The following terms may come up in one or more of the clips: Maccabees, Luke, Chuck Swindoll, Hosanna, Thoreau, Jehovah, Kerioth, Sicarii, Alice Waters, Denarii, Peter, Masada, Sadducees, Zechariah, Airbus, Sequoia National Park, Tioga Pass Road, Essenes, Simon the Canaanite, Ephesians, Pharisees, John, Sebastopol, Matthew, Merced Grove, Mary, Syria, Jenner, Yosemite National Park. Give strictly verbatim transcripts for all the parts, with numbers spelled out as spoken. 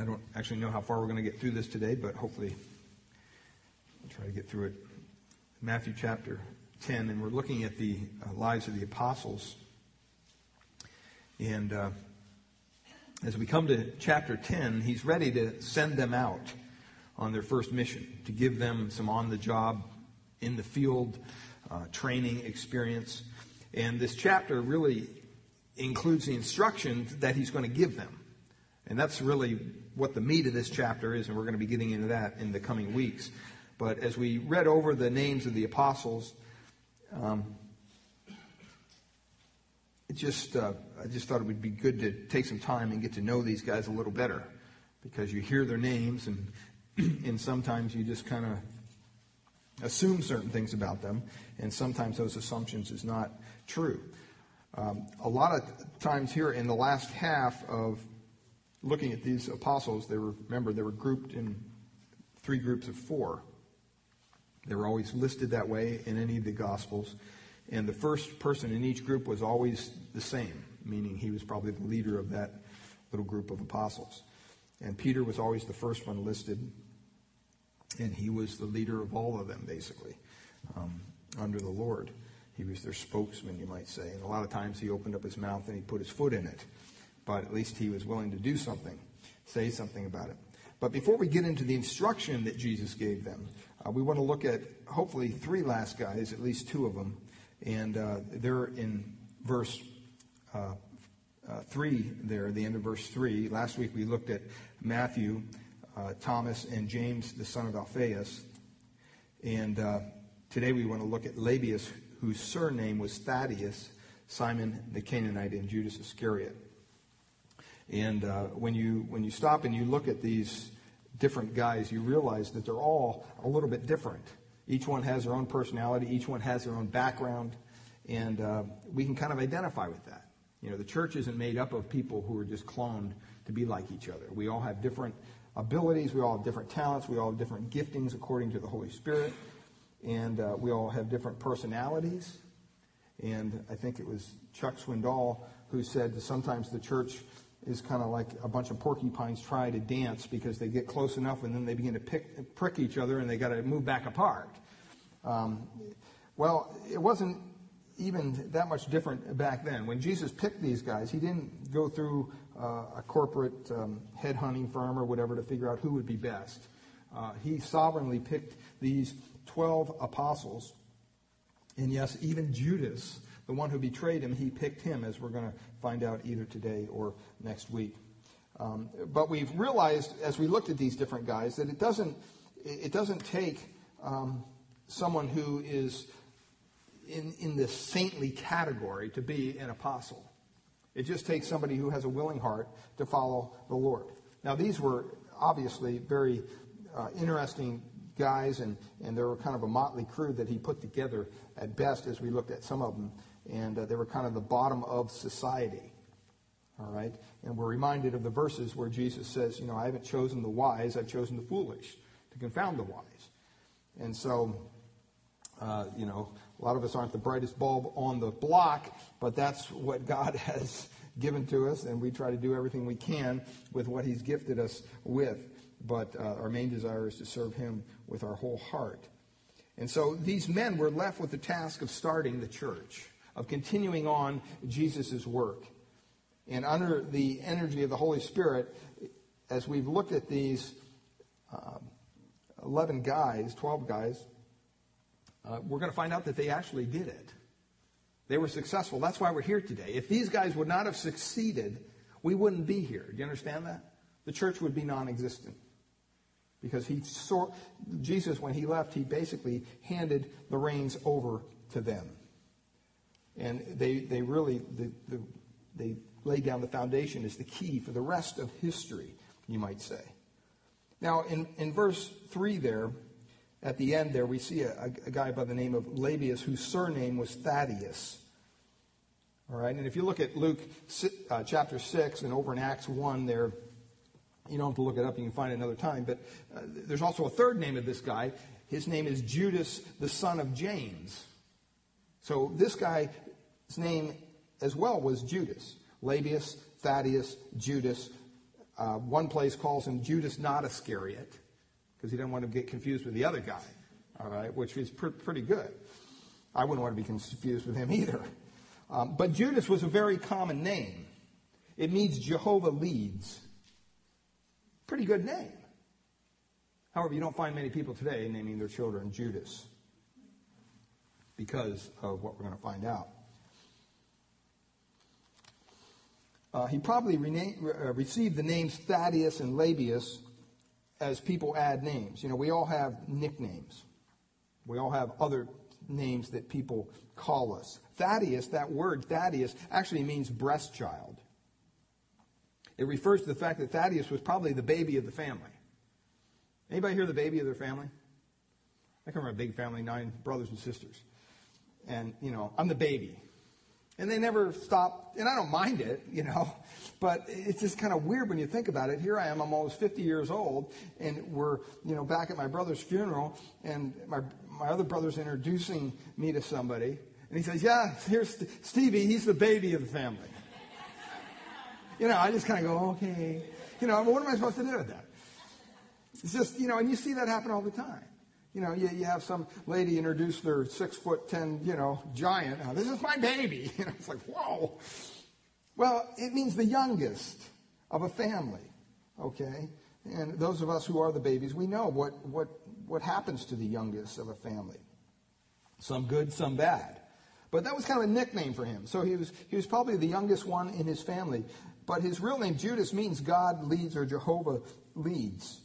I don't actually know how far we're going to get through this today, but hopefully we'll try to get through it. Matthew chapter ten, and we're looking at the uh, lives of the apostles. And uh, as we come to chapter ten, he's ready to send them out on their first mission, to give them some on-the-job, in-the-field uh, training experience. And this chapter really includes the instruction that he's going to give them. And that's really what the meat of this chapter is, and we're going to be getting into that in the coming weeks. But as we read over the names of the apostles, um, it just uh, I just thought it would be good to take some time and get to know these guys a little better, because you hear their names and and sometimes you just kind of assume certain things about them, and sometimes those assumptions is not true. Um, a lot of times here in the last half of looking at these apostles, they were, remember, they were grouped in three groups of four. They were always listed that way in any of the Gospels, and the first person in each group was always the same, meaning he was probably the leader of that little group of apostles. And Peter was always the first one listed, and he was the leader of all of them, basically, um, under the Lord. He was their spokesman, you might say. And a lot of times he opened up his mouth and he put his foot in it. But at least he was willing to do something, say something about it. But before we get into the instruction that Jesus gave them, uh, we want to look at hopefully three last guys, at least two of them. And uh, they're in verse uh, uh, three there, the end of verse three. Last week we looked at Matthew, uh, Thomas, and James, the son of Alphaeus. And uh, today we want to look at Lebbaeus, whose surname was Thaddeus, Simon the Canaanite, and Judas Iscariot. And uh, when you when you stop and you look at these different guys, you realize that they're all a little bit different. Each one has their own personality. Each one has their own background. And uh, we can kind of identify with that. You know, the church isn't made up of people who are just cloned to be like each other. We all have different abilities. We all have different talents. We all have different giftings according to the Holy Spirit. And uh, we all have different personalities. And I think it was Chuck Swindoll who said that sometimes the church is kind of like a bunch of porcupines trying to dance, because they get close enough and then they begin to pick, prick each other, and they got to move back apart. Um, well, it wasn't even that much different back then. When Jesus picked these guys, he didn't go through uh, a corporate um, headhunting firm or whatever to figure out who would be best. Uh, he sovereignly picked these twelve apostles, and yes, even Judas, the one who betrayed him, he picked him, as we're going to find out either today or next week. Um, but we've realized, as we looked at these different guys, that it doesn't it doesn't take um, someone who is in in the saintly category to be an apostle. It just takes somebody who has a willing heart to follow the Lord. Now, these were obviously very uh, interesting guys, and, and they were kind of a motley crew that he put together at best, as we looked at some of them. And uh, they were kind of the bottom of society, all right? And we're reminded of the verses where Jesus says, you know, I haven't chosen the wise, I've chosen the foolish, to confound the wise. And so, uh, you know, a lot of us aren't the brightest bulb on the block, but that's what God has given to us, and we try to do everything we can with what he's gifted us with. But uh, our main desire is to serve him with our whole heart. And so these men were left with the task of starting the church, of continuing on Jesus' work. And under the energy of the Holy Spirit, as we've looked at these uh, eleven guys, twelve guys, uh, we're going to find out that they actually did it. They were successful. That's why we're here today. If these guys would not have succeeded, we wouldn't be here. Do you understand that? The church would be non-existent. Because he saw, Jesus, when he left, he basically handed the reins over to them. And they they really, the, the, they laid down the foundation as the key for the rest of history, you might say. Now, in, in verse three there, at the end there, we see a, a guy by the name of Lebbaeus, whose surname was Thaddeus. All right, and if you look at Luke uh, chapter six and over in Acts one there, you don't have to look it up, you can find it another time, but uh, there's also a third name of this guy. His name is Judas, the son of James. So this guy's name as well was Judas. Lebbaeus, Thaddeus, Judas, Uh, one place calls him Judas not Iscariot, because he didn't want to get confused with the other guy, all right, which is pr- pretty good. I wouldn't want to be confused with him either. Um, but Judas was a very common name. It means Jehovah leads. Pretty good name. However, you don't find many people today naming their children Judas because of what we're going to find out. Uh, he probably rena- uh, received the names Thaddeus and Lebbaeus as people add names. You know, we all have nicknames. We all have other names that people call us. Thaddeus, that word Thaddeus, actually means breast child. It refers to the fact that Thaddeus was probably the baby of the family. Anybody hear the baby of their family? I come from a big family, nine brothers and sisters. And, you know, I'm the baby. And they never stop, and I don't mind it, you know, but it's just kind of weird when you think about it. Here I am, I'm almost fifty years old, and we're, you know, back at my brother's funeral, and my my other brother's introducing me to somebody, and he says, yeah, here's St- Stevie, he's the baby of the family. You know, I just kind of go, okay. You know, what am I supposed to do with that? It's just, you know, and you see that happen all the time. You know, you, you have some lady introduce their six foot ten, you know, giant. Oh, this is my baby. You know, it's like, whoa. Well, it means the youngest of a family, okay? And those of us who are the babies, we know what what what happens to the youngest of a family. Some good, some bad. But that was kind of a nickname for him. So he was he was probably the youngest one in his family. But his real name, Judas, means God leads or Jehovah leads.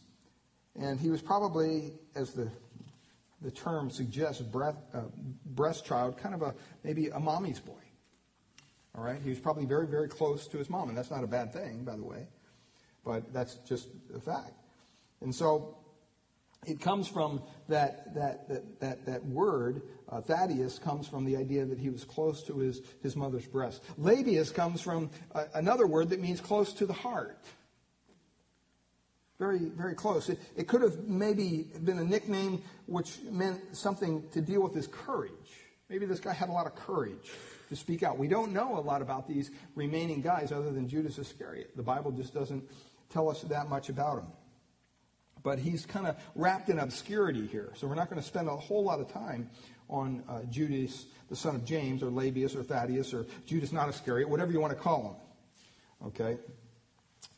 And he was probably, as the the term suggests, breath, uh, breast child, kind of a maybe a mommy's boy. All right? He was probably very, very close to his mom. And that's not a bad thing, by the way. But that's just a fact. And so it comes from that that that that, that word, uh, Thaddeus, comes from the idea that he was close to his, his mother's breast. Lebbaeus comes from uh, another word that means close to the heart. Very, very close. It, it could have maybe been a nickname which meant something to deal with his courage. Maybe this guy had a lot of courage to speak out. We don't know a lot about these remaining guys other than Judas Iscariot. The Bible just doesn't tell us that much about him. But he's kind of wrapped in obscurity here. So we're not going to spend a whole lot of time on uh, Judas, the son of James, or Lebbaeus, or Thaddeus, or Judas not Iscariot, whatever you want to call him. Okay?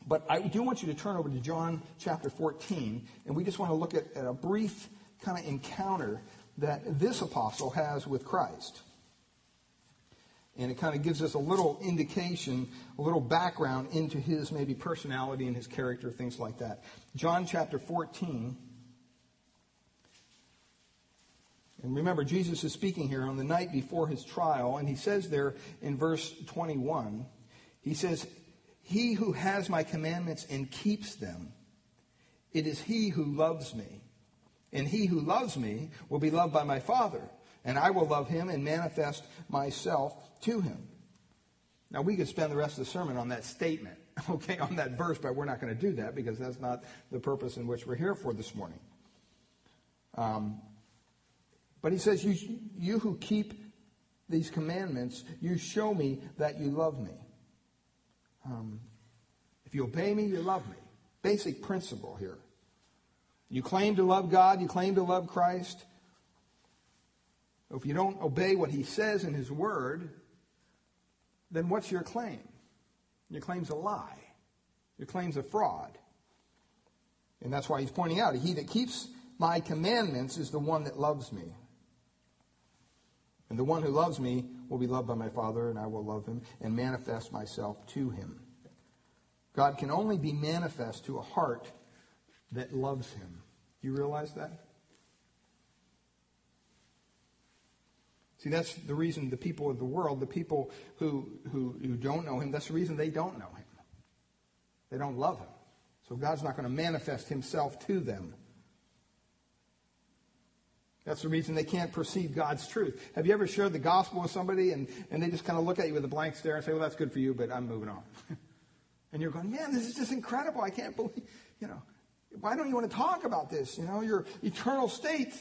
But I do want you to turn over to John chapter fourteen, and we just want to look at, at a brief kind of encounter that this apostle has with Christ. And it kind of gives us a little indication, a little background into his maybe personality and his character, things like that. John chapter fourteen. And remember, Jesus is speaking here on the night before his trial, and he says there in verse twenty-one, he says, "He who has my commandments and keeps them, it is he who loves me. And he who loves me will be loved by my Father, and I will love him and manifest myself to him." Now, we could spend the rest of the sermon on that statement, okay, on that verse, but we're not going to do that because that's not the purpose in which we're here for this morning. Um, but he says, you, you who keep these commandments, you show me that you love me. Um, if you obey me, you love me. Basic principle here. You claim to love God. You claim to love Christ. If you don't obey what he says in his word, then what's your claim? Your claim's a lie. Your claim's a fraud. And that's why he's pointing out, he that keeps my commandments is the one that loves me. And the one who loves me will be loved by my Father, and I will love him and manifest myself to him. God can only be manifest to a heart that loves him. Do you realize that? See, that's the reason the people of the world, the people who, who, who don't know him, that's the reason they don't know him. They don't love him. So God's not going to manifest himself to them. That's the reason they can't perceive God's truth. Have you ever shared the gospel with somebody and, and they just kind of look at you with a blank stare and say, well, that's good for you, but I'm moving on. And you're going, man, this is just incredible. I can't believe, you know, why don't you want to talk about this? You know, your eternal state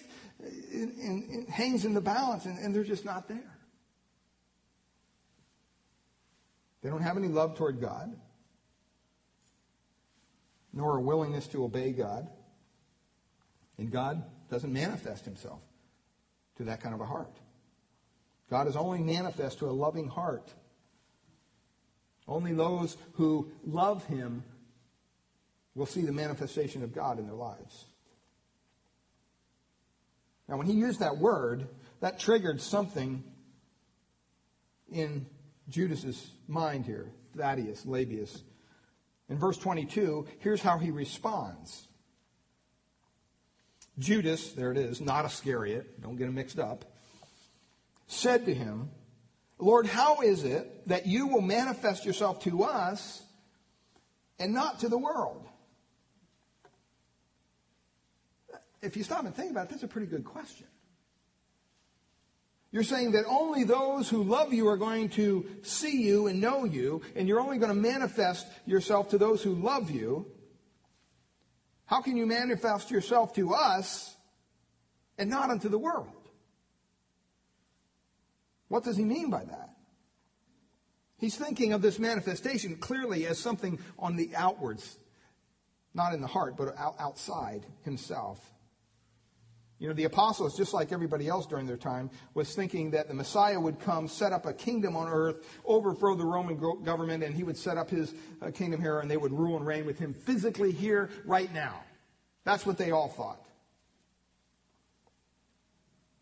in, in, in hangs in the balance, and, and they're just not there. They don't have any love toward God. nor a willingness to obey God. And God doesn't manifest himself to that kind of a heart. God is only manifest to a loving heart. Only those who love him will see the manifestation of God in their lives. Now, when he used that word, that triggered something in Judas's mind here, Thaddeus, Lebbaeus. In verse twenty-two, here's how he responds. Judas, there it is, not Iscariot, don't get him mixed up, said to him, Lord, how is it that you will manifest yourself to us and not to the world? If you stop and think about it, that's a pretty good question. You're saying that only those who love you are going to see you and know you, and you're only going to manifest yourself to those who love you. How can you manifest yourself to us and not unto the world? What does he mean by that? He's thinking of this manifestation clearly as something on the outwards, not in the heart, but outside himself. You know, the apostles, just like everybody else during their time, was thinking that the Messiah would come, set up a kingdom on earth, overthrow the Roman government, and he would set up his kingdom here, and they would rule and reign with him physically here, right now. That's what they all thought.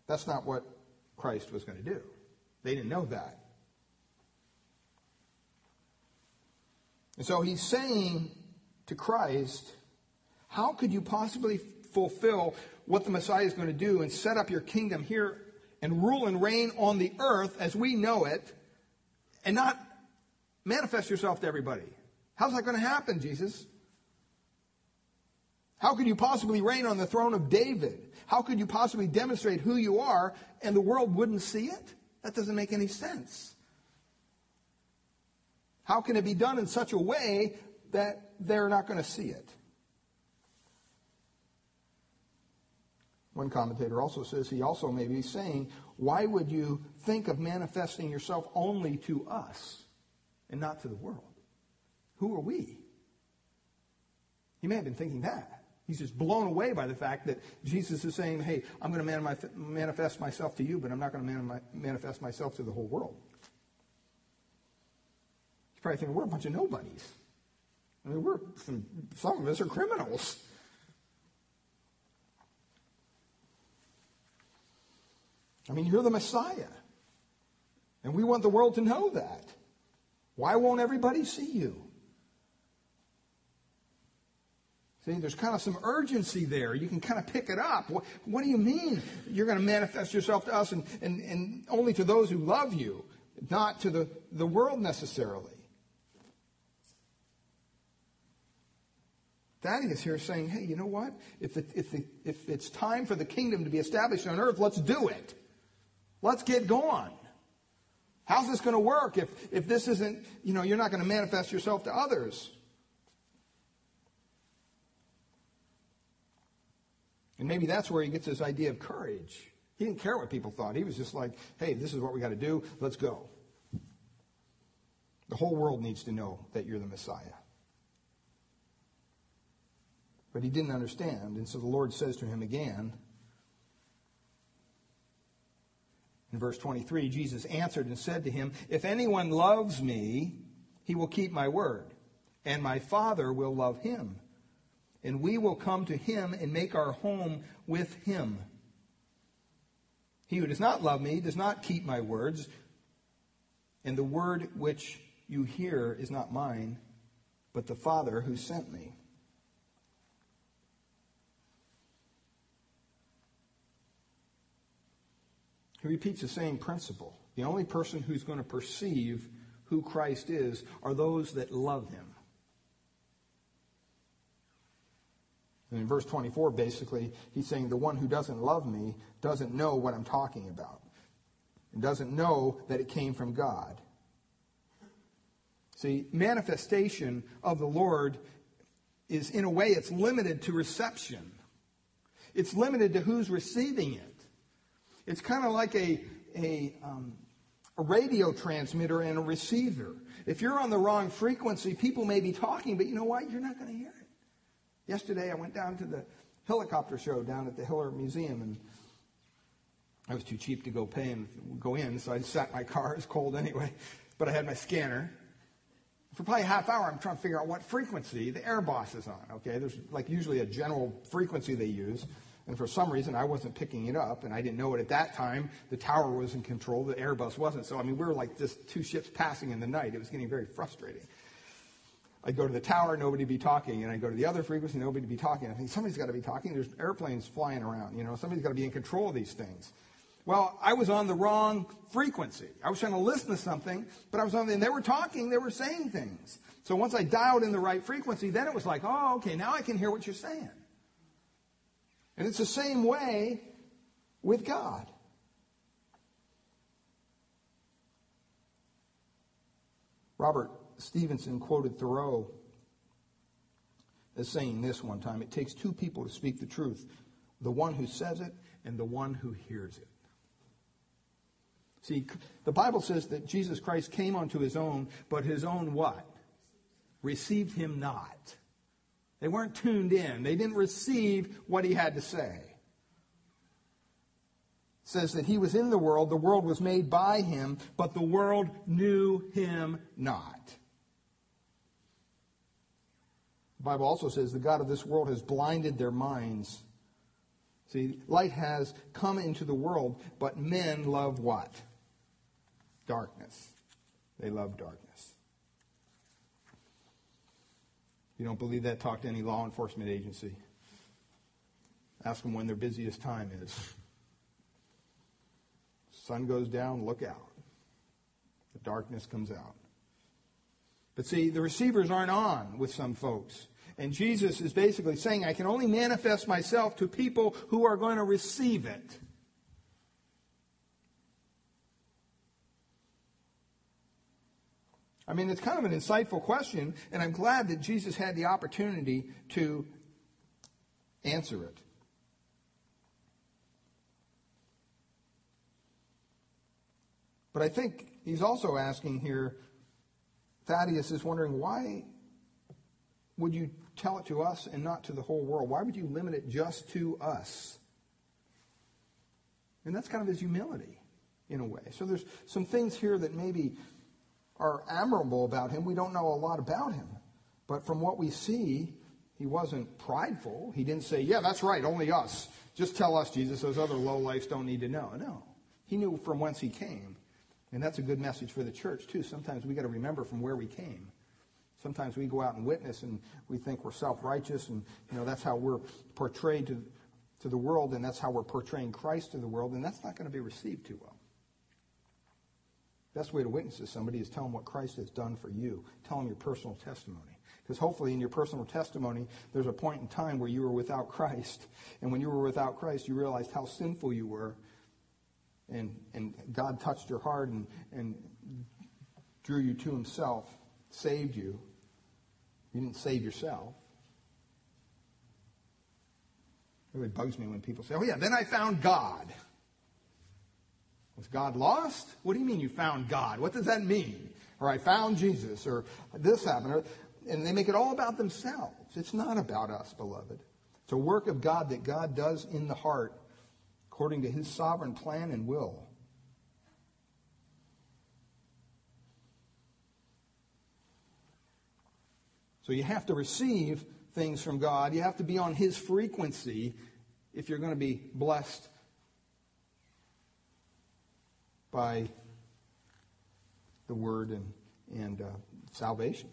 That's not what Christ was going to do. They didn't know that. And so he's saying to Christ, how could you possibly fulfill what the Messiah is going to do and set up your kingdom here and rule and reign on the earth as we know it and not manifest yourself to everybody? How's that going to happen, Jesus? How could you possibly reign on the throne of David? How could you possibly demonstrate who you are and the world wouldn't see it? That doesn't make any sense. How can it be done in such a way that they're not going to see it? One commentator also says he also may be saying, why would you think of manifesting yourself only to us and not to the world? Who are we? He may have been thinking that. He's just blown away by the fact that Jesus is saying, hey, I'm going to manifest myself to you, but I'm not going to manifest myself to the whole world. He's probably thinking, we're a bunch of nobodies. I mean, we're some, some of us are criminals. I mean, you're the Messiah. And we want the world to know that. Why won't everybody see you? See, there's kind of some urgency there. You can kind of pick it up. What, what do you mean you're going to manifest yourself to us and, and, and only to those who love you, not to the, the world necessarily? Thaddeus here is saying, hey, you know what? If, the, if, the, if it's time for the kingdom to be established on earth, let's do it. Let's get going. How's this going to work if, if this isn't, you know, you're not going to manifest yourself to others? And maybe that's where he gets this idea of courage. He didn't care what people thought. He was just like, hey, this is what we got to do. Let's go. The whole world needs to know that you're the Messiah. But he didn't understand. And so the Lord says to him again, in verse twenty-three, Jesus answered and said to him, if anyone loves me, he will keep my word, and my Father will love him, and we will come to him and make our home with him. He who does not love me does not keep my words, and the word which you hear is not mine, but the Father who sent me. He repeats the same principle. The only person who's going to perceive who Christ is are those that love him. And in verse twenty-four, basically, he's saying the one who doesn't love me doesn't know what I'm talking about and doesn't know that it came from God. See, manifestation of the Lord is, in a way, it's limited to reception. It's limited to who's receiving it. It's kind of like a, a, um, a radio transmitter and a receiver. If you're on the wrong frequency, people may be talking, but you know what? You're not going to hear it. Yesterday, I went down to the helicopter show down at the Hiller Museum, and I was too cheap to go pay and go in, so I just sat in my car. It was cold anyway, but I had my scanner. For probably a half hour, I'm trying to figure out what frequency the Airbus is on, okay? There's like usually a general frequency they use, and for some reason, I wasn't picking it up, and I didn't know it at that time. The tower was in control. The Airbus wasn't. So, I mean, we were like just two ships passing in the night. It was getting very frustrating. I'd go to the tower, nobody would be talking, and I'd go to the other frequency, nobody would be talking. I think somebody's got to be talking. There's airplanes flying around. You know, somebody's got to be in control of these things. Well, I was on the wrong frequency. I was trying to listen to something, but I was on, and they were talking, they were saying things. So once I dialed in the right frequency, then it was like, oh, okay, now I can hear what you're saying. And it's the same way with God. Robert Stevenson quoted Thoreau as saying this one time, "It takes two people to speak the truth, the one who says it and the one who hears it." See, the Bible says that Jesus Christ came unto his own, but his own what? Received him not. They weren't tuned in. They didn't receive what he had to say. It says that he was in the world, the world was made by him, but the world knew him not. The Bible also says the God of this world has blinded their minds. See, light has come into the world, but men love what? Darkness. They love darkness. You don't believe that? Talk to any law enforcement agency. Ask them when their busiest time is. Sun goes down, look out. The darkness comes out. But see, the receivers aren't on with some folks. And Jesus is basically saying, I can only manifest myself to people who are going to receive it. I mean, it's kind of an insightful question, and I'm glad that Jesus had the opportunity to answer it. But I think he's also asking here, Thaddeus is wondering, why would you tell it to us and not to the whole world? Why would you limit it just to us? And that's kind of his humility, in a way. So there's some things here that maybe are admirable about him. We don't know a lot about him. But from what we see, he wasn't prideful. He didn't say, yeah, that's right, only us. Just tell us, Jesus, those other lowlifes don't need to know. No. He knew from whence he came. And that's a good message for the church, too. Sometimes we got to remember from where we came. Sometimes we go out and witness, and we think we're self-righteous, and you know that's how we're portrayed to, to the world, and that's how we're portraying Christ to the world, and that's not going to be received too well. Best way to witness to somebody is tell them what Christ has done for you. Tell them your personal testimony. Because hopefully in your personal testimony, there's a point in time where you were without Christ. And when you were without Christ, you realized how sinful you were. And and God touched your heart and, and drew you to himself, saved you. You didn't save yourself. It really bugs me when people say, oh yeah, then I found God. Was God lost? What do you mean you found God? What does that mean? Or I found Jesus, or this happened. Or, and they make it all about themselves. It's not about us, beloved. It's a work of God that God does in the heart according to his sovereign plan and will. So you have to receive things from God. You have to be on his frequency if you're going to be blessed by the word and, and uh, salvation.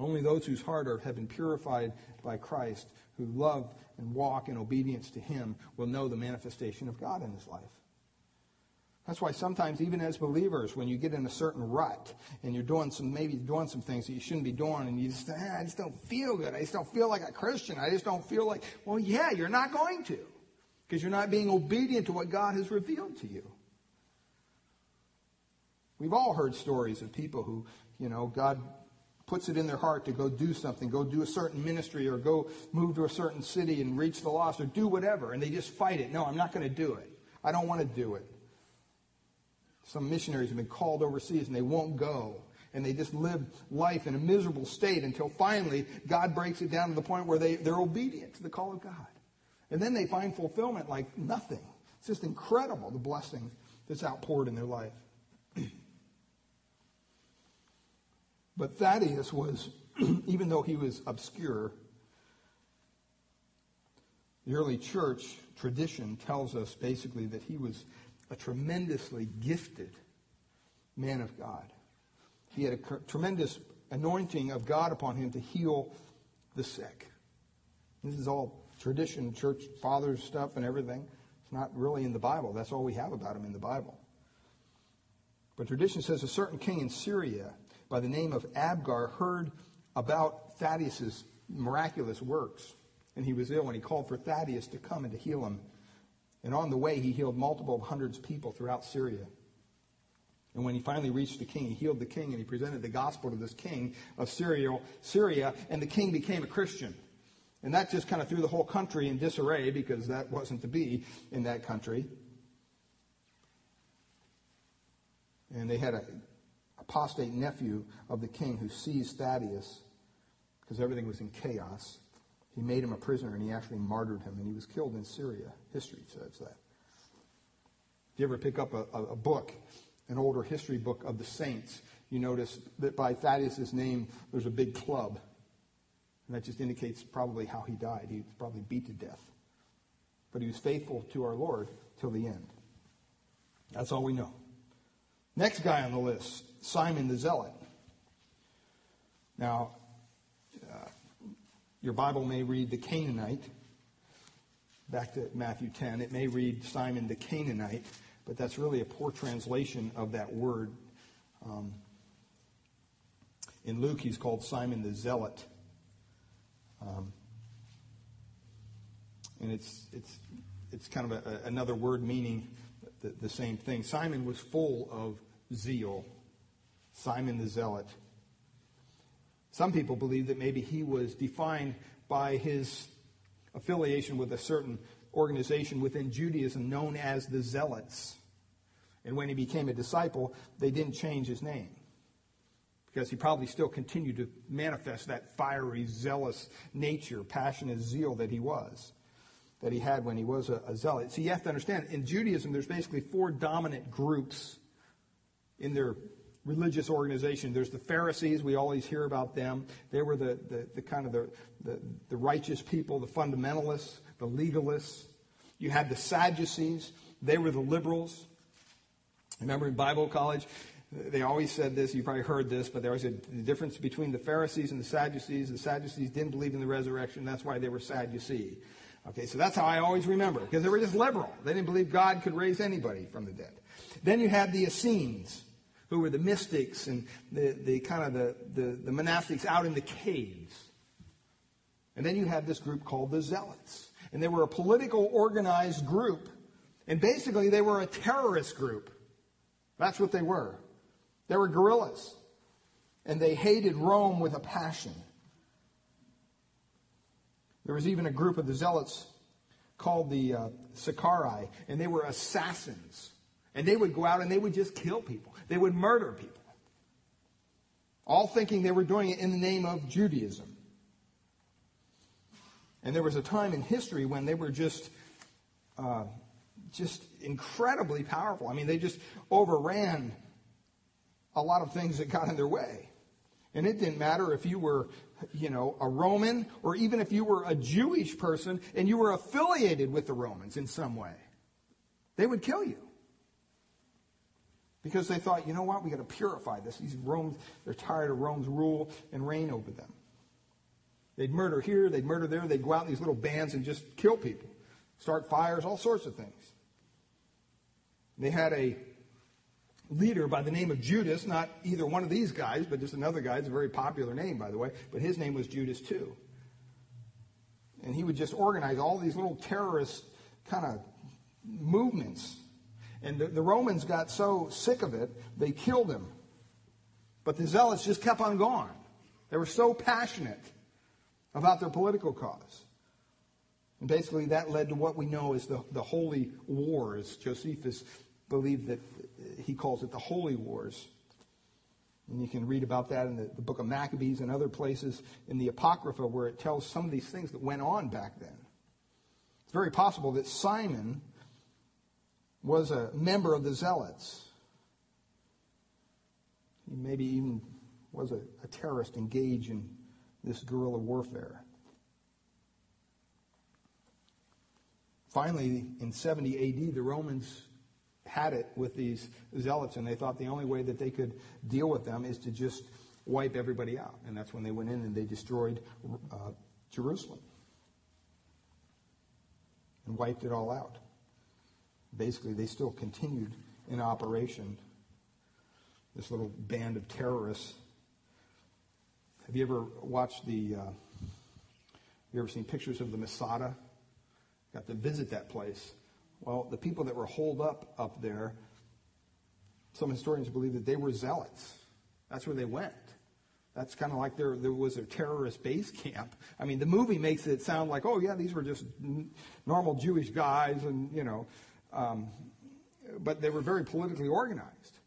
Only those whose heart are, have been purified by Christ, who love and walk in obedience to him, will know the manifestation of God in his life. That's why sometimes, even as believers, when you get in a certain rut and you're doing some, maybe doing some things that you shouldn't be doing, and you just, ah, I just don't feel good. I just don't feel like a Christian. I just don't feel like, well, yeah, you're not going to. Because you're not being obedient to what God has revealed to you. We've all heard stories of people who, you know, God puts it in their heart to go do something, go do a certain ministry, or go move to a certain city and reach the lost, or do whatever, and they just fight it. No, I'm not going to do it. I don't want to do it. Some missionaries have been called overseas, and they won't go. and they just live life in a miserable state until finally God breaks it down to the point where they, they're obedient to the call of God. And then they find fulfillment like nothing. It's just incredible, the blessing that's outpoured in their life. But Thaddeus was, even though he was obscure, the early church tradition tells us basically that he was a tremendously gifted man of God. He had a tremendous anointing of God upon him to heal the sick. This is all tradition, church fathers stuff and everything. It's not really in the Bible. That's all we have about him in the Bible. But tradition says a certain king in Syria by the name of Abgar heard about Thaddeus' miraculous works. And he was ill, and he called for Thaddeus to come and to heal him. And on the way, he healed multiple hundreds of people throughout Syria. And when he finally reached the king, he healed the king, and he presented the gospel to this king of Syria, and the king became a Christian. And that just kind of threw the whole country in disarray, because that wasn't to be in that country. And they had an apostate nephew of the king who seized Thaddeus, because everything was in chaos. He made him a prisoner, and he actually martyred him, and he was killed in Syria. History says that. If you ever pick up a, a book, an older history book of the saints, you notice that by Thaddeus' name, there's a big club. And that just indicates probably how he died. He was probably beat to death. But he was faithful to our Lord till the end. That's all we know. Next guy on the list, Simon the Zealot. Now, uh, your Bible may read the Canaanite. Back to Matthew ten. It may read Simon the Canaanite, but that's really a poor translation of that word. Um, in Luke, he's called Simon the Zealot. Um, and it's it's it's kind of a, another word meaning the, the same thing. Simon was full of zeal. Simon the Zealot. Some people believe that maybe he was defined by his affiliation with a certain organization within Judaism known as the Zealots. And when he became a disciple, they didn't change his name, because he probably still continued to manifest that fiery, zealous nature, passionate zeal that he was, that he had when he was a, a zealot. So you have to understand, in Judaism, there's basically four dominant groups in their religious organization. There's the Pharisees. We always hear about them. They were the, the, the kind of the, the, the righteous people, the fundamentalists, the legalists. You had the Sadducees. They were the liberals. Remember in Bible college, they always said this. You probably heard this, but they always said the difference between the Pharisees and the Sadducees. The Sadducees didn't believe in the resurrection. That's why they were Sadducee. Okay, so that's how I always remember, because they were just liberal. They didn't believe God could raise anybody from the dead. Then you had the Essenes, who were the mystics and the, the kind of the, the, the monastics out in the caves. And then you had this group called the Zealots. And they were a political organized group. And basically they were a terrorist group. That's what they were. They were guerrillas. And they hated Rome with a passion. There was even a group of the Zealots called the uh, Sicarii. And they were assassins. And they would go out and they would just kill people. They would murder people. All thinking they were doing it in the name of Judaism. And there was a time in history when they were just, uh, just incredibly powerful. I mean, they just overran a lot of things that got in their way. And it didn't matter if you were, you know, a Roman, or even if you were a Jewish person and you were affiliated with the Romans in some way. They would kill you. Because they thought, you know what, we got to purify this. These Romans, they're tired of Rome's rule and reign over them. They'd murder here, they'd murder there, they'd go out in these little bands and just kill people, start fires, all sorts of things. They had a leader by the name of Judas, not either one of these guys, but just another guy. It's a very popular name, by the way, but his name was Judas too. And he would just organize all these little terrorist kind of movements. And the, the Romans got so sick of it, they killed him. But the Zealots just kept on going. They were so passionate about their political cause. And basically that led to what we know as the, the Holy Wars. Josephus believed that, he calls it the Holy Wars. And you can read about that in the, the book of Maccabees and other places in the Apocrypha where it tells some of these things that went on back then. It's very possible that Simon was a member of the Zealots. He maybe even was a, a terrorist engaged in this guerrilla warfare. Finally, in seventy A D, the Romans had it with these zealots, and they thought the only way that they could deal with them is to just wipe everybody out. And that's when they went in and they destroyed uh, Jerusalem and wiped it all out. Basically, they still continued in operation, this little band of terrorists. Have you ever watched the, uh, have you ever seen pictures of the Masada? Got to visit that place. Well, the people that were holed up up there, some historians believe that they were zealots. That's where they went. That's kind of like there, there was a terrorist base camp. I mean, the movie makes it sound like, oh, yeah, these were just n- normal Jewish guys and, you know, um, but they were very politically organized.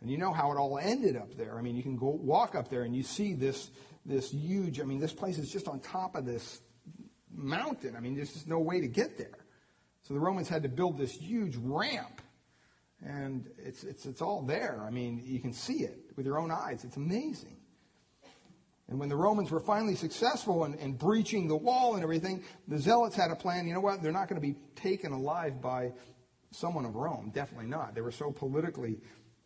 And you know how it all ended up there. I mean, you can go walk up there and you see this this huge, I mean, this place is just on top of this mountain. I mean, there's just no way to get there. So the Romans had to build this huge ramp, and it's it's it's all there. I mean, you can see it with your own eyes. It's amazing. And when the Romans were finally successful in, in breaching the wall and everything, the Zealots had a plan. You know what? They're not going to be taken alive by someone of Rome. Definitely not. They were so politically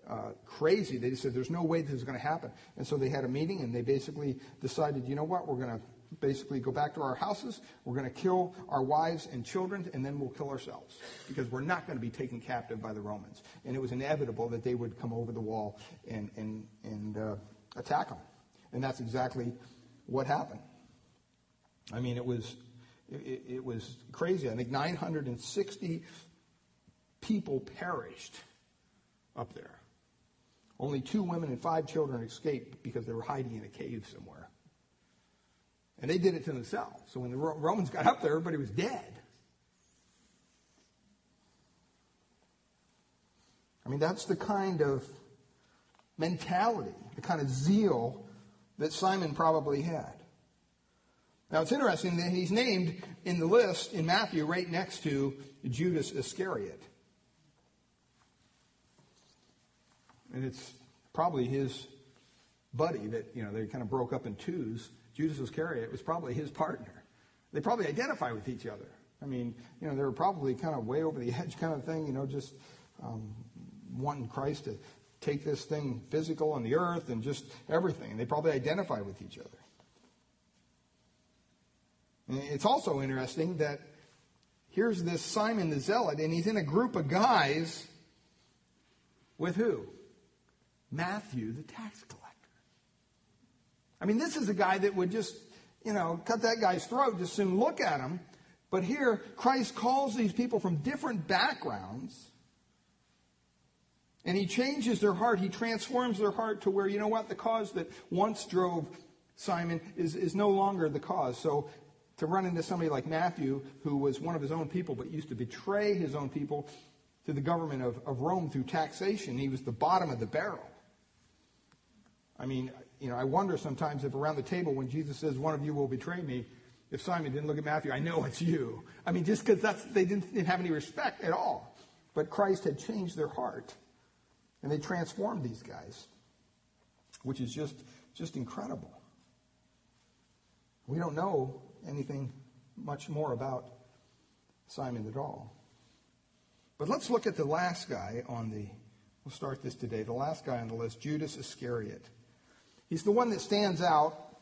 uh, crazy. They just said, there's no way this is going to happen. And so they had a meeting, and they basically decided, you know what? We're going to basically go back to our houses, we're going to kill our wives and children, and then we'll kill ourselves because we're not going to be taken captive by the Romans. And it was inevitable that they would come over the wall and and, and uh, attack them. And that's exactly what happened. I mean, it was it, it was crazy. I think nine hundred sixty people perished up there. Only two women and five children escaped because they were hiding in a cave somewhere. And they did it to themselves. So when the Romans got up there, everybody was dead. I mean, that's the kind of mentality, the kind of zeal that Simon probably had. Now, it's interesting that he's named in the list in Matthew right next to Judas Iscariot. And it's probably his buddy that, you know, they kind of broke up in twos. Judas Iscariot was probably his partner. They probably identify with each other. I mean, you know, they were probably kind of way over the edge kind of thing, you know, just um, wanting Christ to take this thing physical on the earth and just everything. They probably identify with each other. And it's also interesting that here's this Simon the Zealot, and he's in a group of guys with who? Matthew the tax collector. I mean, this is a guy that would just, you know, cut that guy's throat, just soon look at him. But here, Christ calls these people from different backgrounds, and he changes their heart. He transforms their heart to where, you know what, the cause that once drove Simon is, is no longer the cause. So to run into somebody like Matthew, who was one of his own people but used to betray his own people to the government of, of Rome through taxation, he was the bottom of the barrel. I mean, you know, I wonder sometimes if around the table when Jesus says, one of you will betray me, if Simon didn't look at Matthew, I know it's you. I mean, just because that's they didn't, didn't have any respect at all. But Christ had changed their heart, and they transformed these guys, which is just, just incredible. We don't know anything much more about Simon at all. But let's look at the last guy on the, we'll start this today, the last guy on the list, Judas Iscariot. He's the one that stands out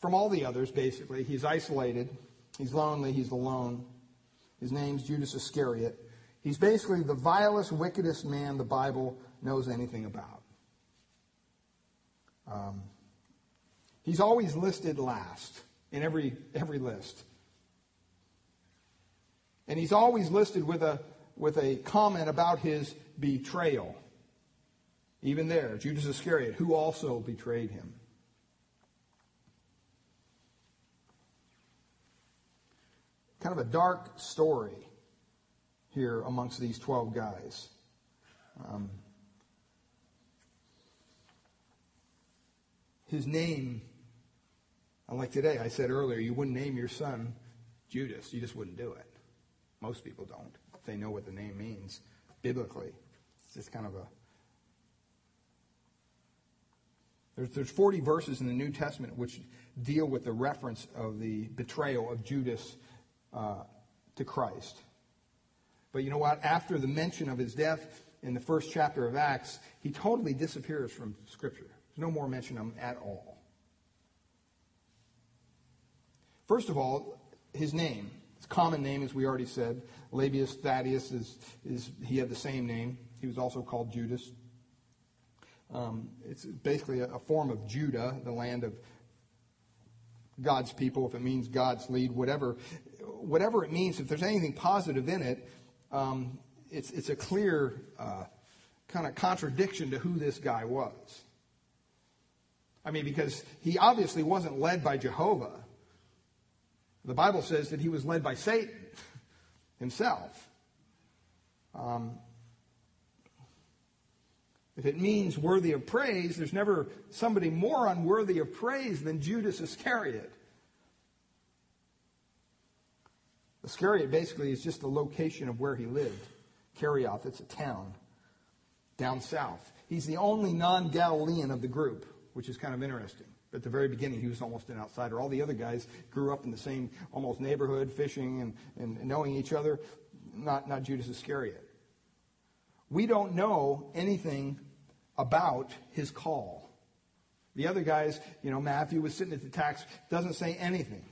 from all the others, basically. He's isolated. He's lonely. He's alone. His name's Judas Iscariot. He's basically the vilest, wickedest man the Bible knows anything about. Um, he's always listed last in every every list. And he's always listed with a with a comment about his betrayal. Even there, Judas Iscariot, who also betrayed him. Kind of a dark story here amongst these twelve guys. Um, his name. Unlike today, I said earlier, you wouldn't name your son Judas. You just wouldn't do it. Most people don't. They know what the name means biblically. It's just kind of a... There's, there's forty verses in the New Testament which deal with the reference of the betrayal of Judas uh, to Christ. But you know what? After the mention of his death in the first chapter of Acts, he totally disappears from Scripture. There's no more mention of him at all. First of all, his name. His common name, as we already said. Lebbaeus, Thaddeus, is, is he had the same name. He was also called Judas. Um, it's basically a, a form of Judah, the land of God's people, if it means God's lead, whatever. Whatever it means, if there's anything positive in it, um, it's, it's a clear uh, kind of contradiction to who this guy was. I mean, because he obviously wasn't led by Jehovah. The Bible says that he was led by Satan himself. Um, if it means worthy of praise, there's never somebody more unworthy of praise than Judas Iscariot. Iscariot basically is just the location of where he lived. Kerioth, it's a town down south. He's the only non-Galilean of the group, which is kind of interesting. At the very beginning, he was almost an outsider. All the other guys grew up in the same almost neighborhood, fishing and, and knowing each other. Not, not Judas Iscariot. We don't know anything about his call. The other guys, you know, Matthew was sitting at the tax, doesn't say anything.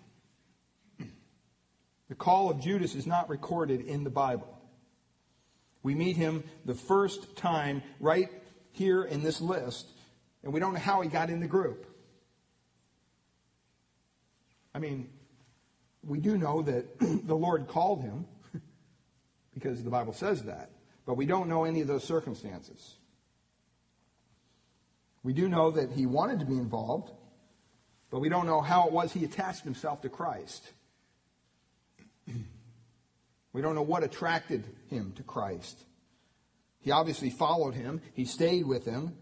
The call of Judas is not recorded in the Bible. We meet him the first time right here in this list, and we don't know how he got in the group. I mean, we do know that the Lord called him because the Bible says that, but we don't know any of those circumstances. We do know that he wanted to be involved, but we don't know how it was he attached himself to Christ. We don't know what attracted him to Christ. He obviously followed him. He stayed with him.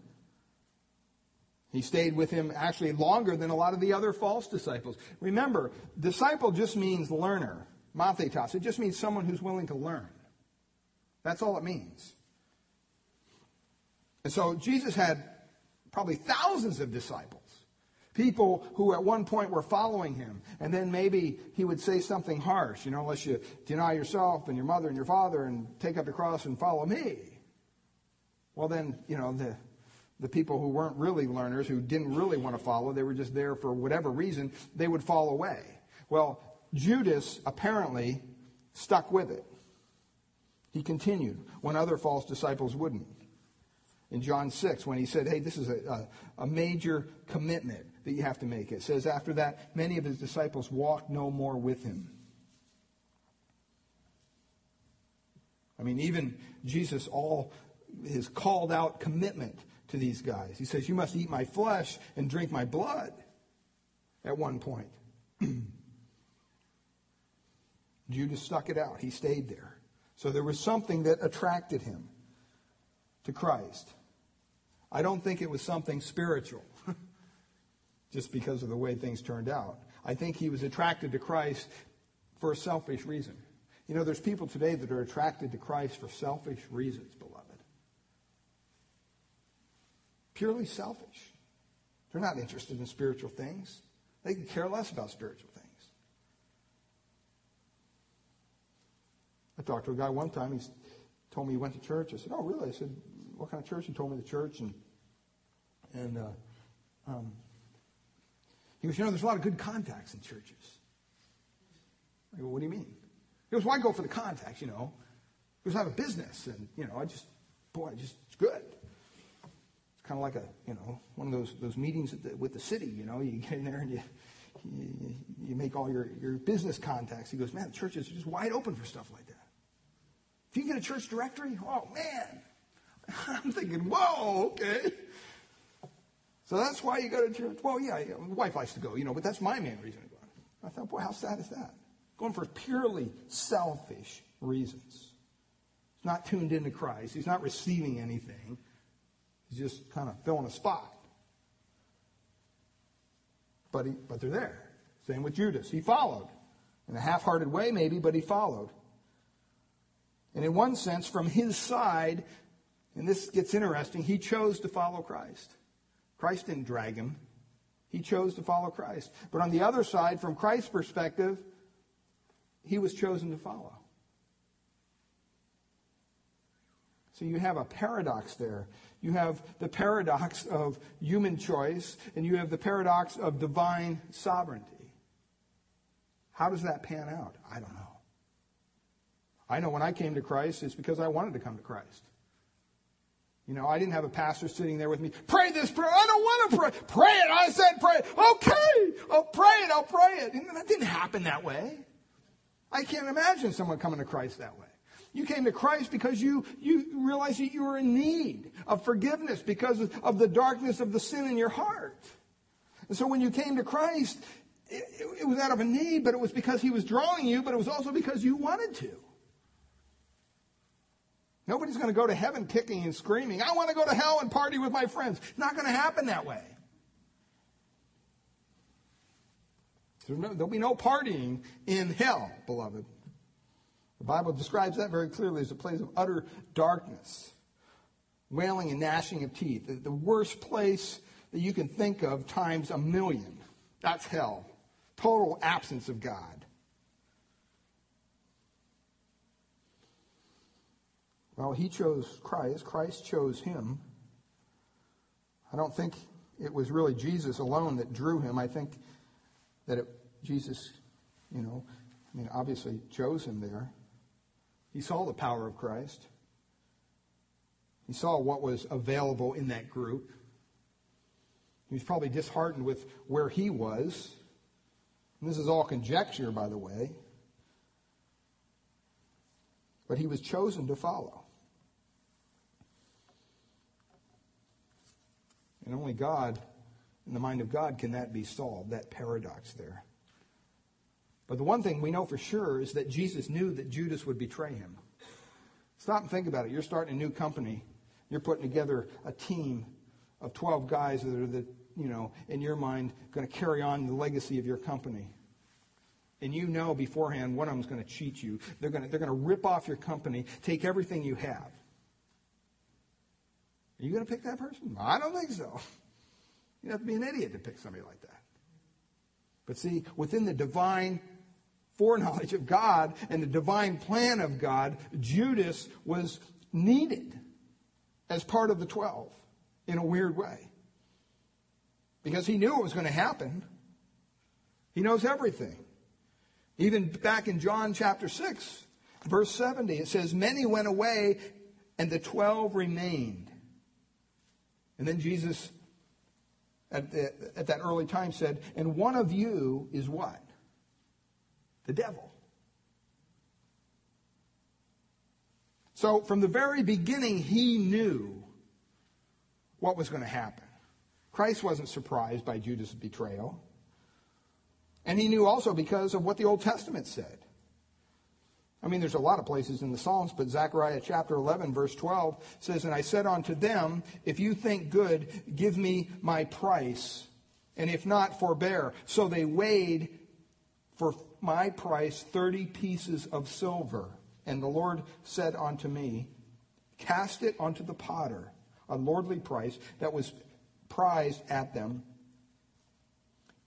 He stayed with him actually longer than a lot of the other false disciples. Remember, disciple just means learner, mathetas. It just means someone who's willing to learn. That's all it means. And so Jesus had probably thousands of disciples, people who at one point were following him, and then maybe he would say something harsh, you know, unless you deny yourself and your mother and your father and take up your cross and follow me. Well, then, you know, the... The people who weren't really learners, who didn't really want to follow, they were just there for whatever reason, they would fall away. Well, Judas apparently stuck with it. He continued when other false disciples wouldn't. In John six, when he said, hey, this is a, a, a major commitment that you have to make. It says, after that, many of his disciples walked no more with him. I mean, even Jesus, all his called out commitment to these guys. He says, you must eat my flesh and drink my blood at one point. Judas stuck it out. He stayed there. So there was something that attracted him to Christ. I don't think it was something spiritual, just because of the way things turned out. I think he was attracted to Christ for a selfish reason. You know, there's people today that are attracted to Christ for selfish reasons, beloved. Purely selfish. They're not interested in spiritual things. They can care less about spiritual things. I talked to a guy one time. He told me he went to church. I said, oh, really? I said, what kind of church? He told me the church. And and uh, um, he goes, you know, there's a lot of good contacts in churches. I go, what do you mean? He goes, well, I go for the contacts, you know. He goes, I have a business. And, you know, I just, boy, I just, it's good. Kind of like a, you know, one of those those meetings at the, with the city, you know, you get in there and you you, you make all your, your business contacts. He goes, man, the church is just wide open for stuff like that. If you get a church directory, oh, man. I'm thinking, whoa, okay. So that's why you go to church. Well, yeah, yeah my wife likes to go, you know, but that's my main reason to go. I thought, boy, how sad is that? Going for purely selfish reasons. He's not tuned into Christ. He's not receiving anything. Just kind of filling a spot. but, he, but they're there. Same with Judas. He followed. In a half-hearted way, maybe, but he followed. And in one sense, from his side, and this gets interesting, he chose to follow Christ. Christ didn't drag him. He chose to follow Christ. But on the other side, from Christ's perspective, he was chosen to follow. So you have a paradox there. You have the paradox of human choice, and you have the paradox of divine sovereignty. How does that pan out? I don't know. I know when I came to Christ, it's because I wanted to come to Christ. You know, I didn't have a pastor sitting there with me, pray this prayer. I don't want to pray. Pray it. I said pray it. Okay. I'll pray it. I'll pray it. And that didn't happen that way. I can't imagine someone coming to Christ that way. You came to Christ because you, you realized that you were in need of forgiveness because of, of the darkness of the sin in your heart. And so when you came to Christ, it, it, it was out of a need, but it was because he was drawing you, but it was also because you wanted to. Nobody's going to go to heaven kicking and screaming, I want to go to hell and party with my friends. It's not going to happen that way. There'll be no partying in hell, beloved. The Bible describes that very clearly as a place of utter darkness, wailing and gnashing of teeth. The worst place that you can think of times a million. That's hell. Total absence of God. Well, he chose Christ. Christ chose him. I don't think it was really Jesus alone that drew him. I think that it, Jesus, you know, I mean, obviously chose him there. He saw the power of Christ. He saw what was available in that group. He was probably disheartened with where he was. And this is all conjecture, by the way. But he was chosen to follow. And only God, in the mind of God, can that be solved, that paradox there. But the one thing we know for sure is that Jesus knew that Judas would betray him. Stop and think about it. You're starting a new company. You're putting together a team of twelve guys that are, the, you know, in your mind, going to carry on the legacy of your company. And you know beforehand one of them is going to cheat you. They're going to, they're going to rip off your company, take everything you have. Are you going to pick that person? I don't think so. You'd have to be an idiot to pick somebody like that. But see, within the divine foreknowledge of God and the divine plan of God, Judas was needed as part of the twelve in a weird way. Because he knew it was going to happen. He knows everything. Even back in John chapter six, verse seventy, it says, many went away and the twelve remained. And then Jesus at, the, at that early time said, and one of you is what? The devil. So from the very beginning, he knew what was going to happen. Christ wasn't surprised by Judas' betrayal. And he knew also because of what the Old Testament said. I mean, there's a lot of places in the Psalms, but Zechariah chapter eleven, verse twelve says, and I said unto them, if you think good, give me my price, and if not, forbear. So they weighed for my price thirty pieces of silver. And the Lord said unto me, cast it unto the potter, a lordly price that was prized at them.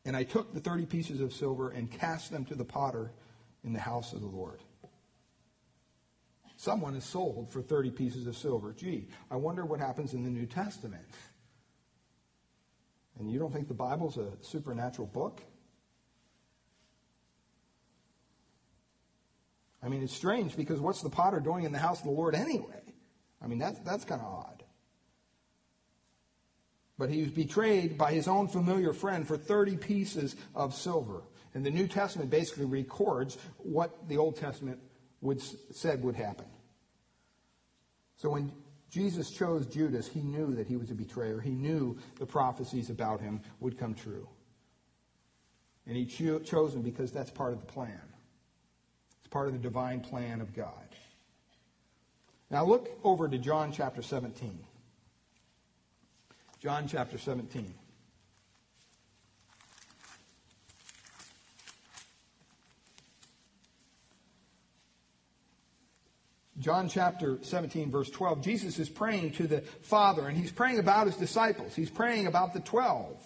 And I took the thirty pieces of silver and cast them to the potter in the house of the Lord. Someone is sold for thirty pieces of silver. Gee, I wonder what happens in the New Testament. And you don't think the Bible's a supernatural book? I mean, it's strange because what's the potter doing in the house of the Lord anyway? I mean, that's, that's kind of odd. But he was betrayed by his own familiar friend for thirty pieces of silver. And the New Testament basically records what the Old Testament would, said would happen. So when Jesus chose Judas, he knew that he was a betrayer. He knew the prophecies about him would come true. And he cho- chose him because that's part of the plan. It's part of the divine plan of God. Now look over to John chapter seventeen. John chapter seventeen. John chapter seventeen, verse twelve, Jesus is praying to the Father, and he's praying about his disciples. He's praying about the twelve.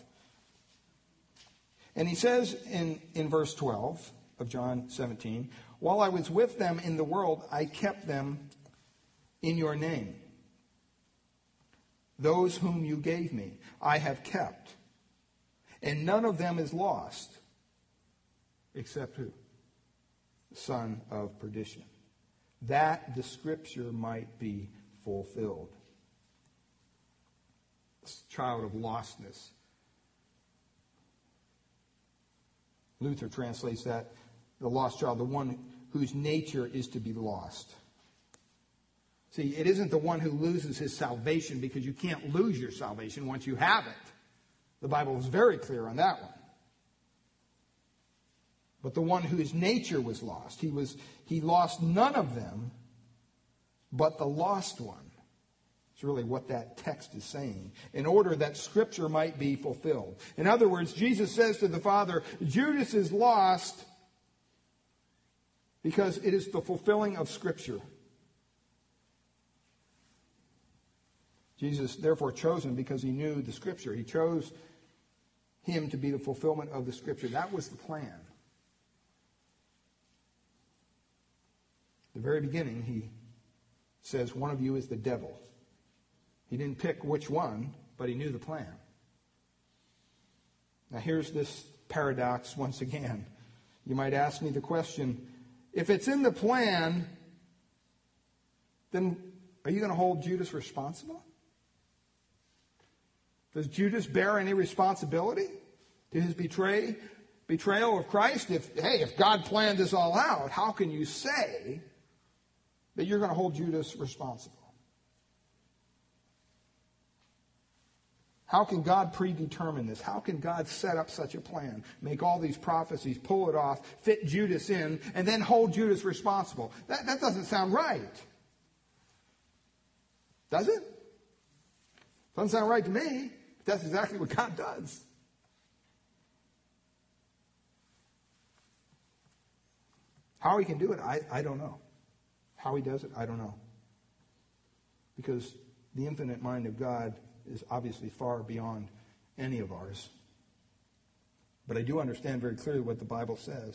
And he says in, in verse twelve of John seventeen, while I was with them in the world, I kept them in your name. Those whom you gave me, I have kept. And none of them is lost, except who? The son of perdition. That the scripture might be fulfilled. This child of lostness. Luther translates that, the lost child, the one whose nature is to be lost. See, it isn't the one who loses his salvation, because you can't lose your salvation once you have it. The Bible is very clear on that one. But the one whose nature was lost, he was he lost none of them but the lost one. It's really what that text is saying, in order that Scripture might be fulfilled. In other words, Jesus says to the Father, Judas is lost because it is the fulfilling of Scripture. Jesus, therefore, chose him because he knew the Scripture. He chose him to be the fulfillment of the Scripture. That was the plan. At the very beginning, he says, one of you is the devil. He didn't pick which one, but he knew the plan. Now, here's this paradox once again. You might ask me the question, if it's in the plan, then are you going to hold Judas responsible? Does Judas bear any responsibility to his betray, betrayal of Christ? If, hey, if God planned this all out, how can you say that you're going to hold Judas responsible? How can God predetermine this? How can God set up such a plan, make all these prophecies, pull it off, fit Judas in, and then hold Judas responsible? That, that doesn't sound right. Does it? Doesn't sound right to me. That's exactly what God does. How he can do it, I, I don't know. How he does it, I don't know. Because the infinite mind of God is obviously far beyond any of ours. But I do understand very clearly what the Bible says.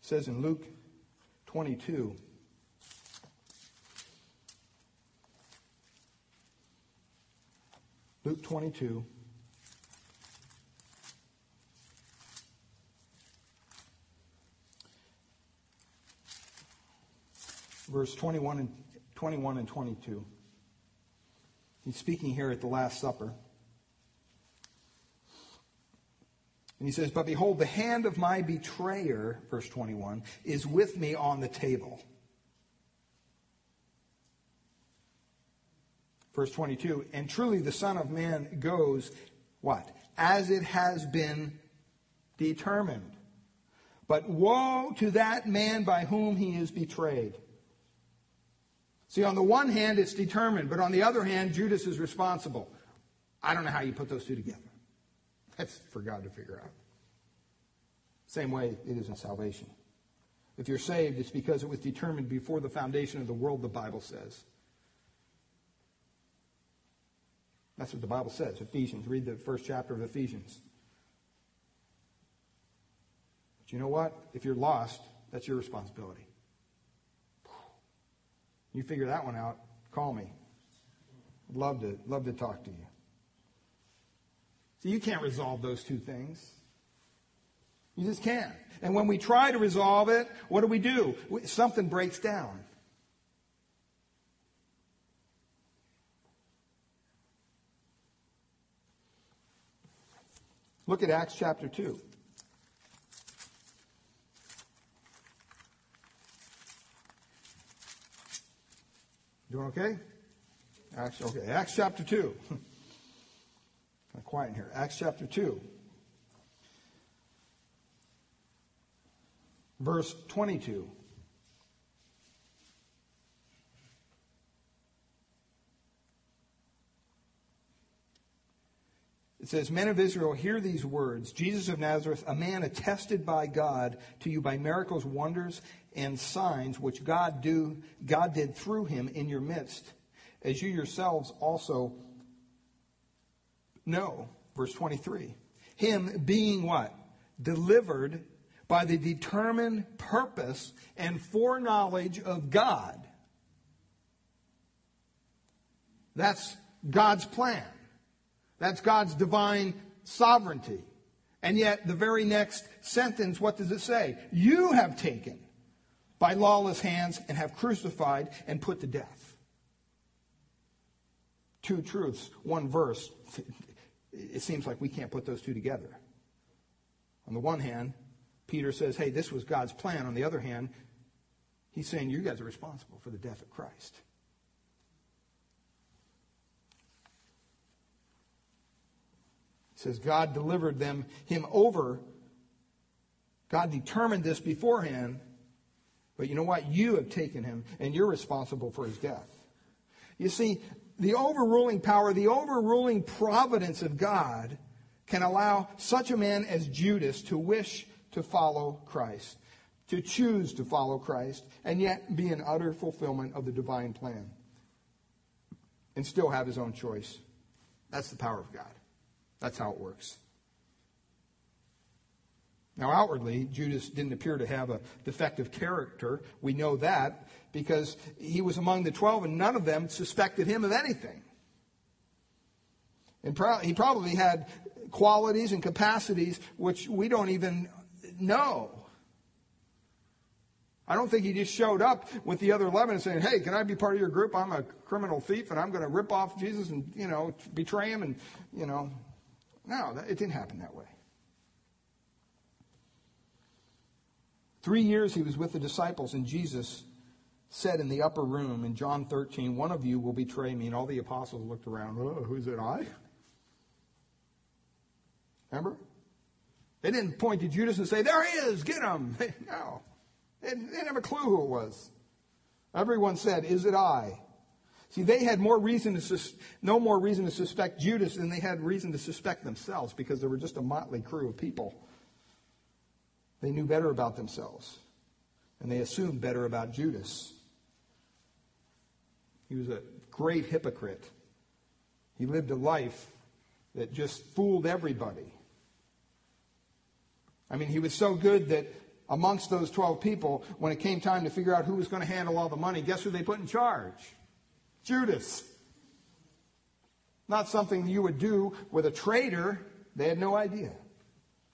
It says in Luke twenty-two, Luke twenty-two, verse twenty-one and twenty-one and twenty-two. He's speaking here at the Last Supper. And he says, but behold, the hand of my betrayer, verse twenty-one, is with me on the table. Verse twenty-two, and truly the Son of Man goes, what? As it has been determined. But woe to that man by whom he is betrayed. See, on the one hand, it's determined, but on the other hand, Judas is responsible. I don't know how you put those two together. That's for God to figure out. Same way it is in salvation. If you're saved, it's because it was determined before the foundation of the world, the Bible says. That's what the Bible says. Ephesians. Read the first chapter of Ephesians. But you know what? If you're lost, that's your responsibility. You figure that one out, call me. I'd love to, love to talk to you. See, you can't resolve those two things. You just can't. And when we try to resolve it, what do we do? We, something breaks down. Look at Acts chapter two. Doing okay? Acts, okay. Acts chapter two. Kind of quiet in here. Acts chapter two. Verse twenty-two. It says, "Men of Israel, hear these words. Jesus of Nazareth, a man attested by God to you by miracles, wonders, and signs which God do God did through him in your midst, as you yourselves also know." Verse twenty-three. "Him being what? Delivered by the determined purpose and foreknowledge of God." That's God's plan. That's God's divine sovereignty. And yet, the very next sentence, what does it say? "You have taken by lawless hands and have crucified and put to death." Two truths, one verse. It seems like we can't put those two together. On the one hand, Peter says, hey, this was God's plan. On the other hand, he's saying you guys are responsible for the death of Christ. It says God delivered them, him over. God determined this beforehand. But you know what? You have taken him, and you're responsible for his death. You see, the overruling power, the overruling providence of God can allow such a man as Judas to wish to follow Christ, to choose to follow Christ, and yet be in utter fulfillment of the divine plan and still have his own choice. That's the power of God. That's how it works. Now, outwardly, Judas didn't appear to have a defective character. We know that because he was among the twelve and none of them suspected him of anything. And pro- he probably had qualities and capacities which we don't even know. I don't think he just showed up with the other eleven and saying, hey, can I be part of your group? I'm a criminal thief and I'm going to rip off Jesus and, you know, betray him and, you know. No, that, it didn't happen that way. Three years he was with the disciples, and Jesus said in the upper room in John thirteen, "One of you will betray me." And all the apostles looked around. Oh, who's it? I? Remember? They didn't point to Judas and say, "There he is, get him." No. They didn't have a clue who it was. Everyone said, "Is it I?" See, they had more reason to sus- no more reason to suspect Judas than they had reason to suspect themselves, because they were just a motley crew of people. They knew better about themselves, and they assumed better about Judas. He was a great hypocrite. He lived a life that just fooled everybody. I mean, he was so good that amongst those twelve people, when it came time to figure out who was going to handle all the money, guess who they put in charge? Judas. Not something you would do with a traitor. They had no idea.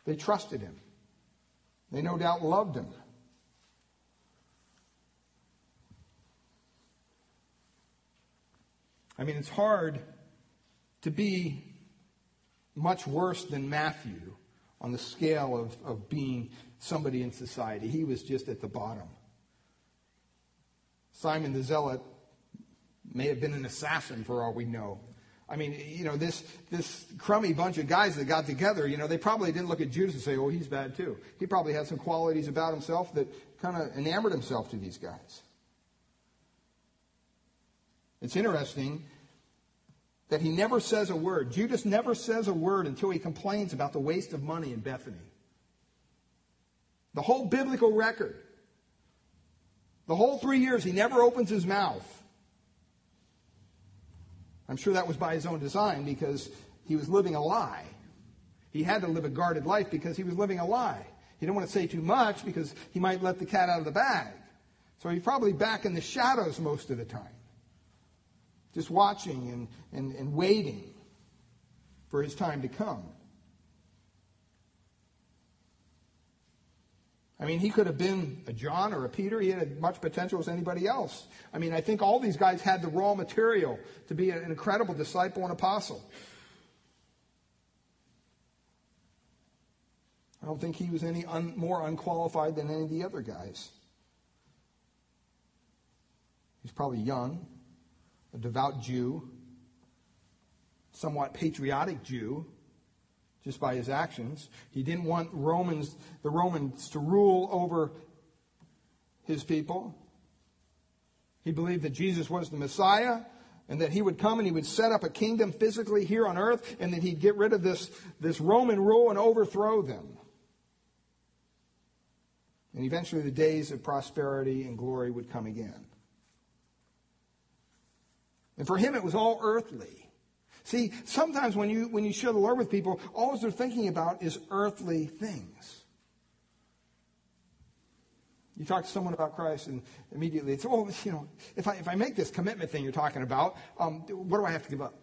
They trusted him. They no doubt loved him. I mean, it's hard to be much worse than Matthew on the scale of, of being somebody in society. He was just at the bottom. Simon the Zealot may have been an assassin for all we know. I mean, you know, this this crummy bunch of guys that got together, you know, they probably didn't look at Judas and say, oh, he's bad too. He probably had some qualities about himself that kind of enamored himself to these guys. It's interesting that he never says a word. Judas never says a word until he complains about the waste of money in Bethany. The whole biblical record, the whole three years, he never opens his mouth. I'm sure that was by his own design, because he was living a lie. He had to live a guarded life because he was living a lie. He didn't want to say too much because he might let the cat out of the bag. So he's probably back in the shadows most of the time, just watching and, and, and waiting for his time to come. I mean, he could have been a John or a Peter. He had as much potential as anybody else. I mean, I think all these guys had the raw material to be an incredible disciple and apostle. I don't think he was any un, more unqualified than any of the other guys. He's probably young, a devout Jew, somewhat patriotic Jew, just by his actions. He didn't want Romans, the Romans to rule over his people. He believed that Jesus was the Messiah, and that he would come and he would set up a kingdom physically here on earth, and that he'd get rid of this, this Roman rule and overthrow them. And eventually the days of prosperity and glory would come again. And for him, it was all earthly. See, sometimes when you when you share the Lord with people, all they're thinking about is earthly things. You talk to someone about Christ, and immediately it's, oh, you know, if I if I make this commitment thing you're talking about, um, what do I have to give up?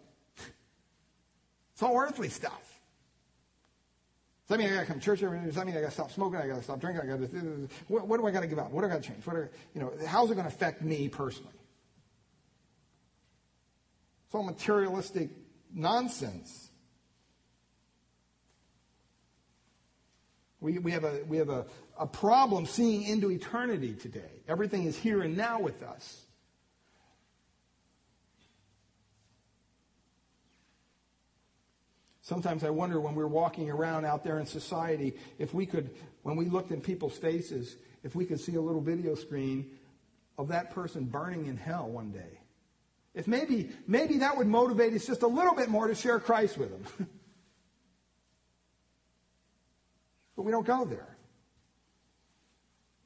It's all earthly stuff. Does that mean I got to come to church every day? Does that mean I got to stop smoking? I got to stop drinking? I got to what, what do I got to give up? What do I got to change? What are, you know, how's it going to affect me personally? It's all materialistic nonsense. We we have a we have a, a problem seeing into eternity today. Everything is here and now with us. Sometimes I wonder when we're walking around out there in society, if we could, when we looked in people's faces, if we could see a little video screen of that person burning in hell one day. If maybe, maybe that would motivate us just a little bit more to share Christ with them. But we don't go there.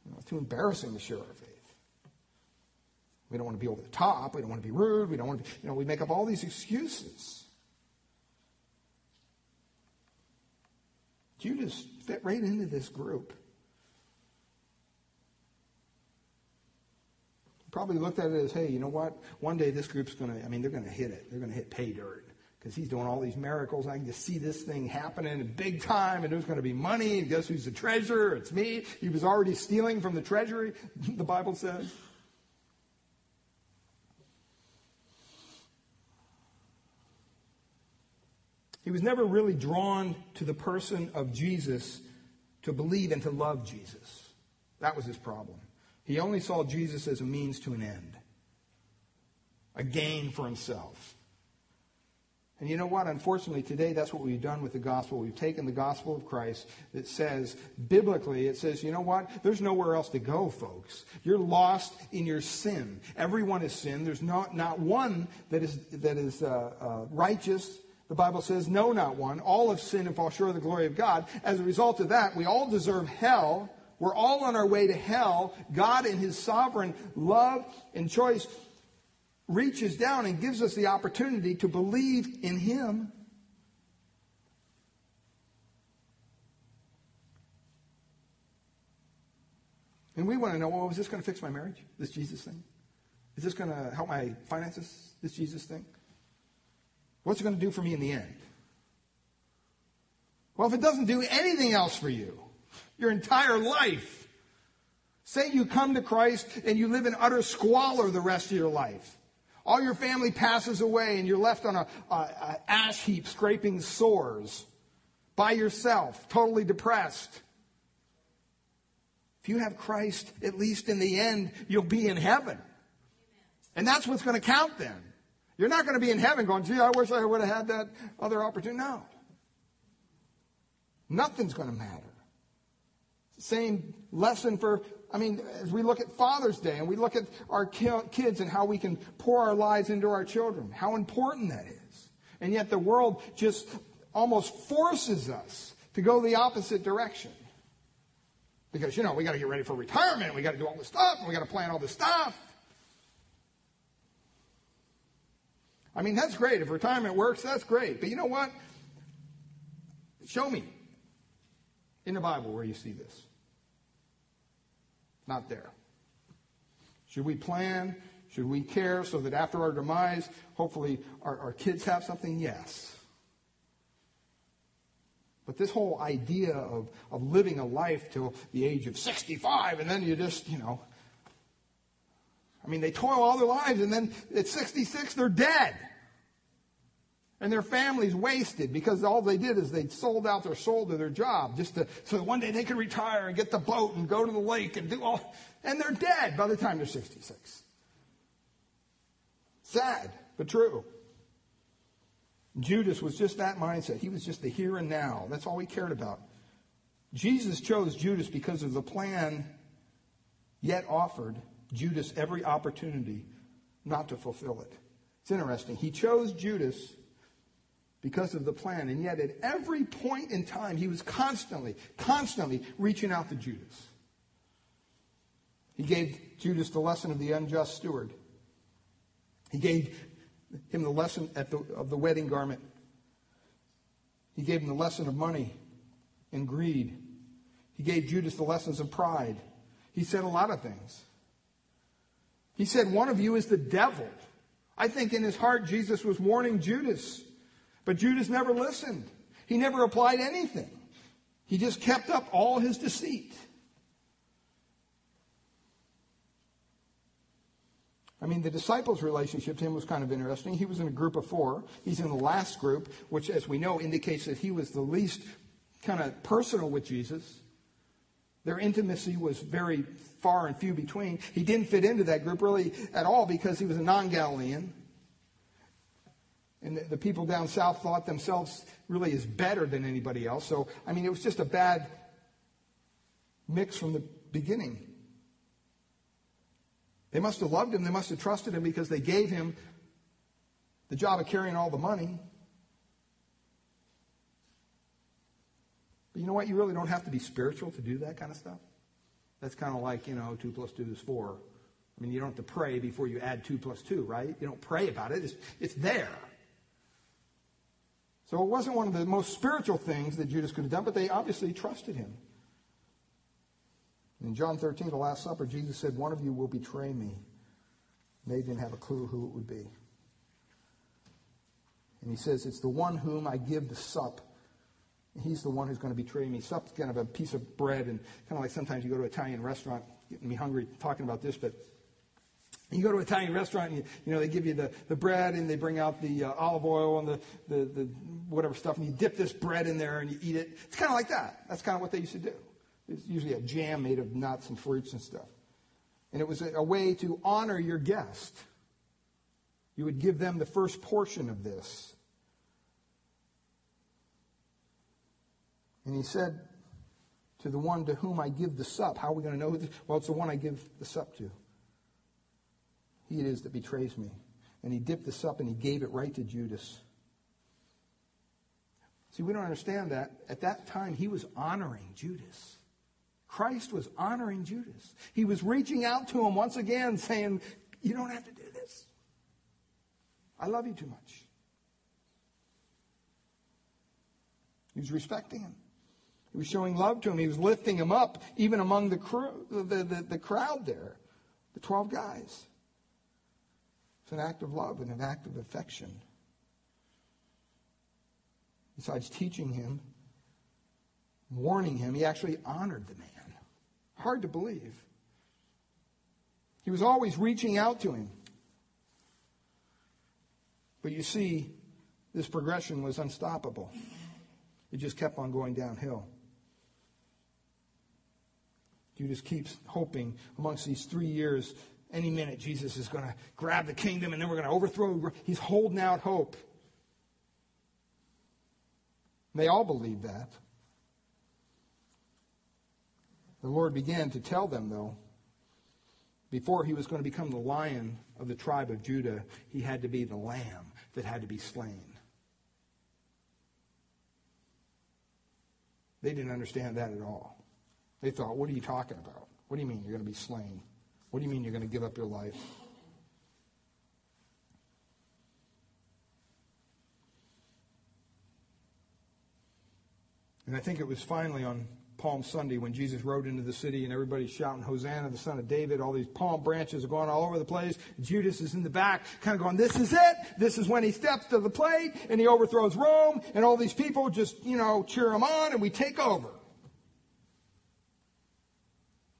You know, it's too embarrassing to share our faith. We don't want to be over the top. We don't want to be rude. We don't want to be, you know, we make up all these excuses. Judas fit right into this group. Probably looked at it as, hey, you know what? One day this group's going to, I mean, they're going to hit it. They're going to hit pay dirt because he's doing all these miracles. I can just see this thing happening big time, and there's going to be money, and guess who's the treasurer? It's me. He was already stealing from the treasury, the Bible says. He was never really drawn to the person of Jesus to believe and to love Jesus. That was his problem. He only saw Jesus as a means to an end, a gain for himself. And you know what? Unfortunately, today that's what we've done with the gospel. We've taken the gospel of Christ that says, biblically, it says, you know what? There's nowhere else to go, folks. You're lost in your sin. Everyone has sinned. There's not, not one that is, that is uh, uh, righteous. The Bible says, no, not one. All have sinned and fall short of the glory of God. As a result of that, we all deserve hell. We're all on our way to hell. God in his sovereign love and choice reaches down and gives us the opportunity to believe in him. And we want to know, well, is this going to fix my marriage? This Jesus thing? Is this going to help my finances? This Jesus thing? What's it going to do for me in the end? Well, if it doesn't do anything else for you, your entire life. Say you come to Christ and you live in utter squalor the rest of your life. All your family passes away and you're left on a, a, a ash heap scraping sores by yourself, totally depressed. If you have Christ, at least in the end, you'll be in heaven. And that's what's going to count then. You're not going to be in heaven going, gee, I wish I would have had that other opportunity. No. Nothing's going to matter. Same lesson for, I mean, as we look at Father's Day and we look at our kids and how we can pour our lives into our children, how important that is. And yet the world just almost forces us to go the opposite direction. Because, you know, we got to get ready for retirement. We got to do all this stuff. We got to plan all this stuff. I mean, that's great. If retirement works, that's great. But you know what? Show me in the Bible where you see this. Not there. Should we plan? Should we care so that after our demise, hopefully our, our kids have something? Yes. But this whole idea of, of living a life till the age of sixty-five and then you just, you know, I mean, they toil all their lives and then at sixty-six they're dead. And their families wasted because all they did is they sold out their soul to their job just to, so that one day they could retire and get the boat and go to the lake and do all, and they're dead by the time they're sixty-six. Sad, but true. Judas was just that mindset. He was just the here and now. That's all he cared about. Jesus chose Judas because of the plan, yet offered Judas every opportunity not to fulfill it. It's interesting. He chose Judas because of the plan, and yet at every point in time, he was constantly, constantly reaching out to Judas. He gave Judas the lesson of the unjust steward. He gave him the lesson at the, of the wedding garment. He gave him the lesson of money and greed. He gave Judas the lessons of pride. He said a lot of things. He said, one of you is the devil. I think in his heart, Jesus was warning Judas. But Judas never listened. He never applied anything. He just kept up all his deceit. I mean, the disciples' relationship to him was kind of interesting. He was in a group of four. He's in the last group, which, as we know, indicates that he was the least kind of personal with Jesus. Their intimacy was very far and few between. He didn't fit into that group really at all because he was a non-Galilean. And the people down south thought themselves really as better than anybody else. So, I mean, it was just a bad mix from the beginning. They must have loved him. They must have trusted him because they gave him the job of carrying all the money. But you know what? You really don't have to be spiritual to do that kind of stuff. That's kind of like, you know, two plus two is four. I mean, you don't have to pray before you add two plus two, right? You don't pray about it. It's, it's there. So it wasn't one of the most spiritual things that Judas could have done, but they obviously trusted him. In John thirteen, the Last Supper, Jesus said, one of you will betray me. And they didn't have a clue who it would be. And he says, it's the one whom I give the sup. He's the one who's going to betray me. Sup's kind of a piece of bread, and kind of like sometimes you go to an Italian restaurant, getting me hungry talking about this, but you go to an Italian restaurant, and you, you know, they give you the, the bread, and they bring out the uh, olive oil and the, the, the whatever stuff, and you dip this bread in there, and you eat it. It's kind of like that. That's kind of what they used to do. It's usually a jam made of nuts and fruits and stuff. And it was a, a way to honor your guest. You would give them the first portion of this. And he said to the one to whom I give the sup, how are we going to know this? Well, it's the one I give the sup to. He it is that betrays me. And he dipped the sup and he gave it right to Judas. See, we don't understand that. At that time, he was honoring Judas. Christ was honoring Judas. He was reaching out to him once again saying, you don't have to do this. I love you too much. He was respecting him. He was showing love to him. He was lifting him up even among the, crew, the, the, the crowd there, the twelve guys. It's an act of love and an act of affection. Besides teaching him, warning him, he actually honored the man. Hard to believe. He was always reaching out to him. But you see, this progression was unstoppable. It just kept on going downhill. Judas keeps hoping amongst these three years, any minute Jesus is going to grab the kingdom and then we're going to overthrow. He's holding out hope. They all believed that. The Lord began to tell them, though, before he was going to become the lion of the tribe of Judah, he had to be the lamb that had to be slain. They didn't understand that at all. They thought, what are you talking about? What do you mean you're going to be slain? What do you mean you're going to give up your life? And I think it was finally on Palm Sunday when Jesus rode into the city and everybody's shouting, Hosanna, the Son of David. All these palm branches are going all over the place. Judas is in the back kind of going, this is it. This is when he steps to the plate and he overthrows Rome. And all these people just, you know, cheer him on and we take over.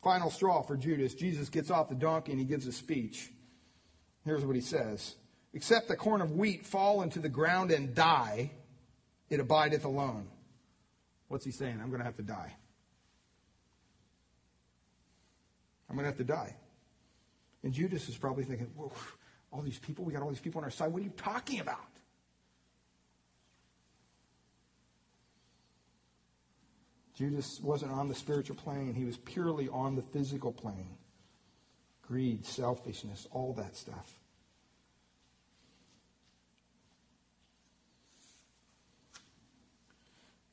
Final straw for Judas. Jesus gets off the donkey and he gives a speech. Here's what he says. Except the corn of wheat fall into the ground and die, it abideth alone. What's he saying? I'm going to have to die. I'm going to have to die. And Judas is probably thinking, whoa, all these people, we got all these people on our side. What are you talking about? Judas wasn't on the spiritual plane. He was purely on the physical plane. Greed, selfishness, all that stuff.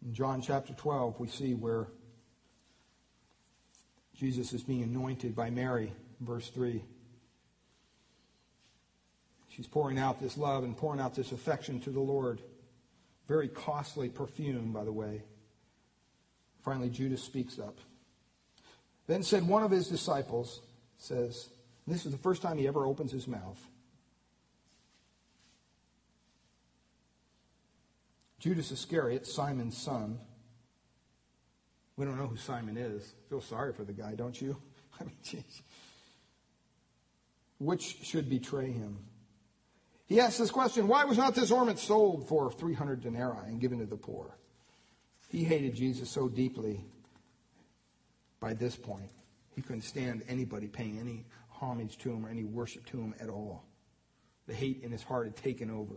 In John chapter twelve, we see where Jesus is being anointed by Mary, verse three. She's pouring out this love and pouring out this affection to the Lord. Very costly perfume, by the way. Finally, Judas speaks up. Then said one of his disciples, says, this is the first time he ever opens his mouth. Judas Iscariot, Simon's son. We don't know who Simon is. Feel sorry for the guy, don't you? I mean, geez. Which should betray him? He asks this question, why was not this ornament sold for three hundred denarii and given to the poor? He hated Jesus so deeply by this point. He couldn't stand anybody paying any homage to him or any worship to him at all. The hate in his heart had taken over.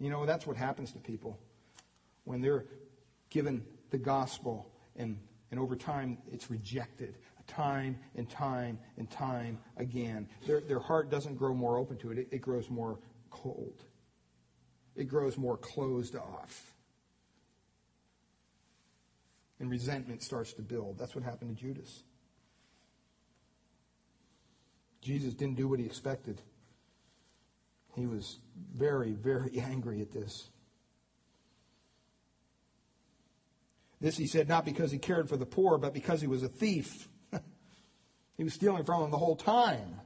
You know, that's what happens to people when they're given the gospel and, and over time it's rejected time and time and time again. Their, their heart doesn't grow more open to it. it. It grows more cold. It grows more closed off. And resentment starts to build. That's what happened to Judas. Jesus didn't do what he expected. He was very, very angry at this. This he said not because he cared for the poor, but because he was a thief. He was stealing from him the whole time.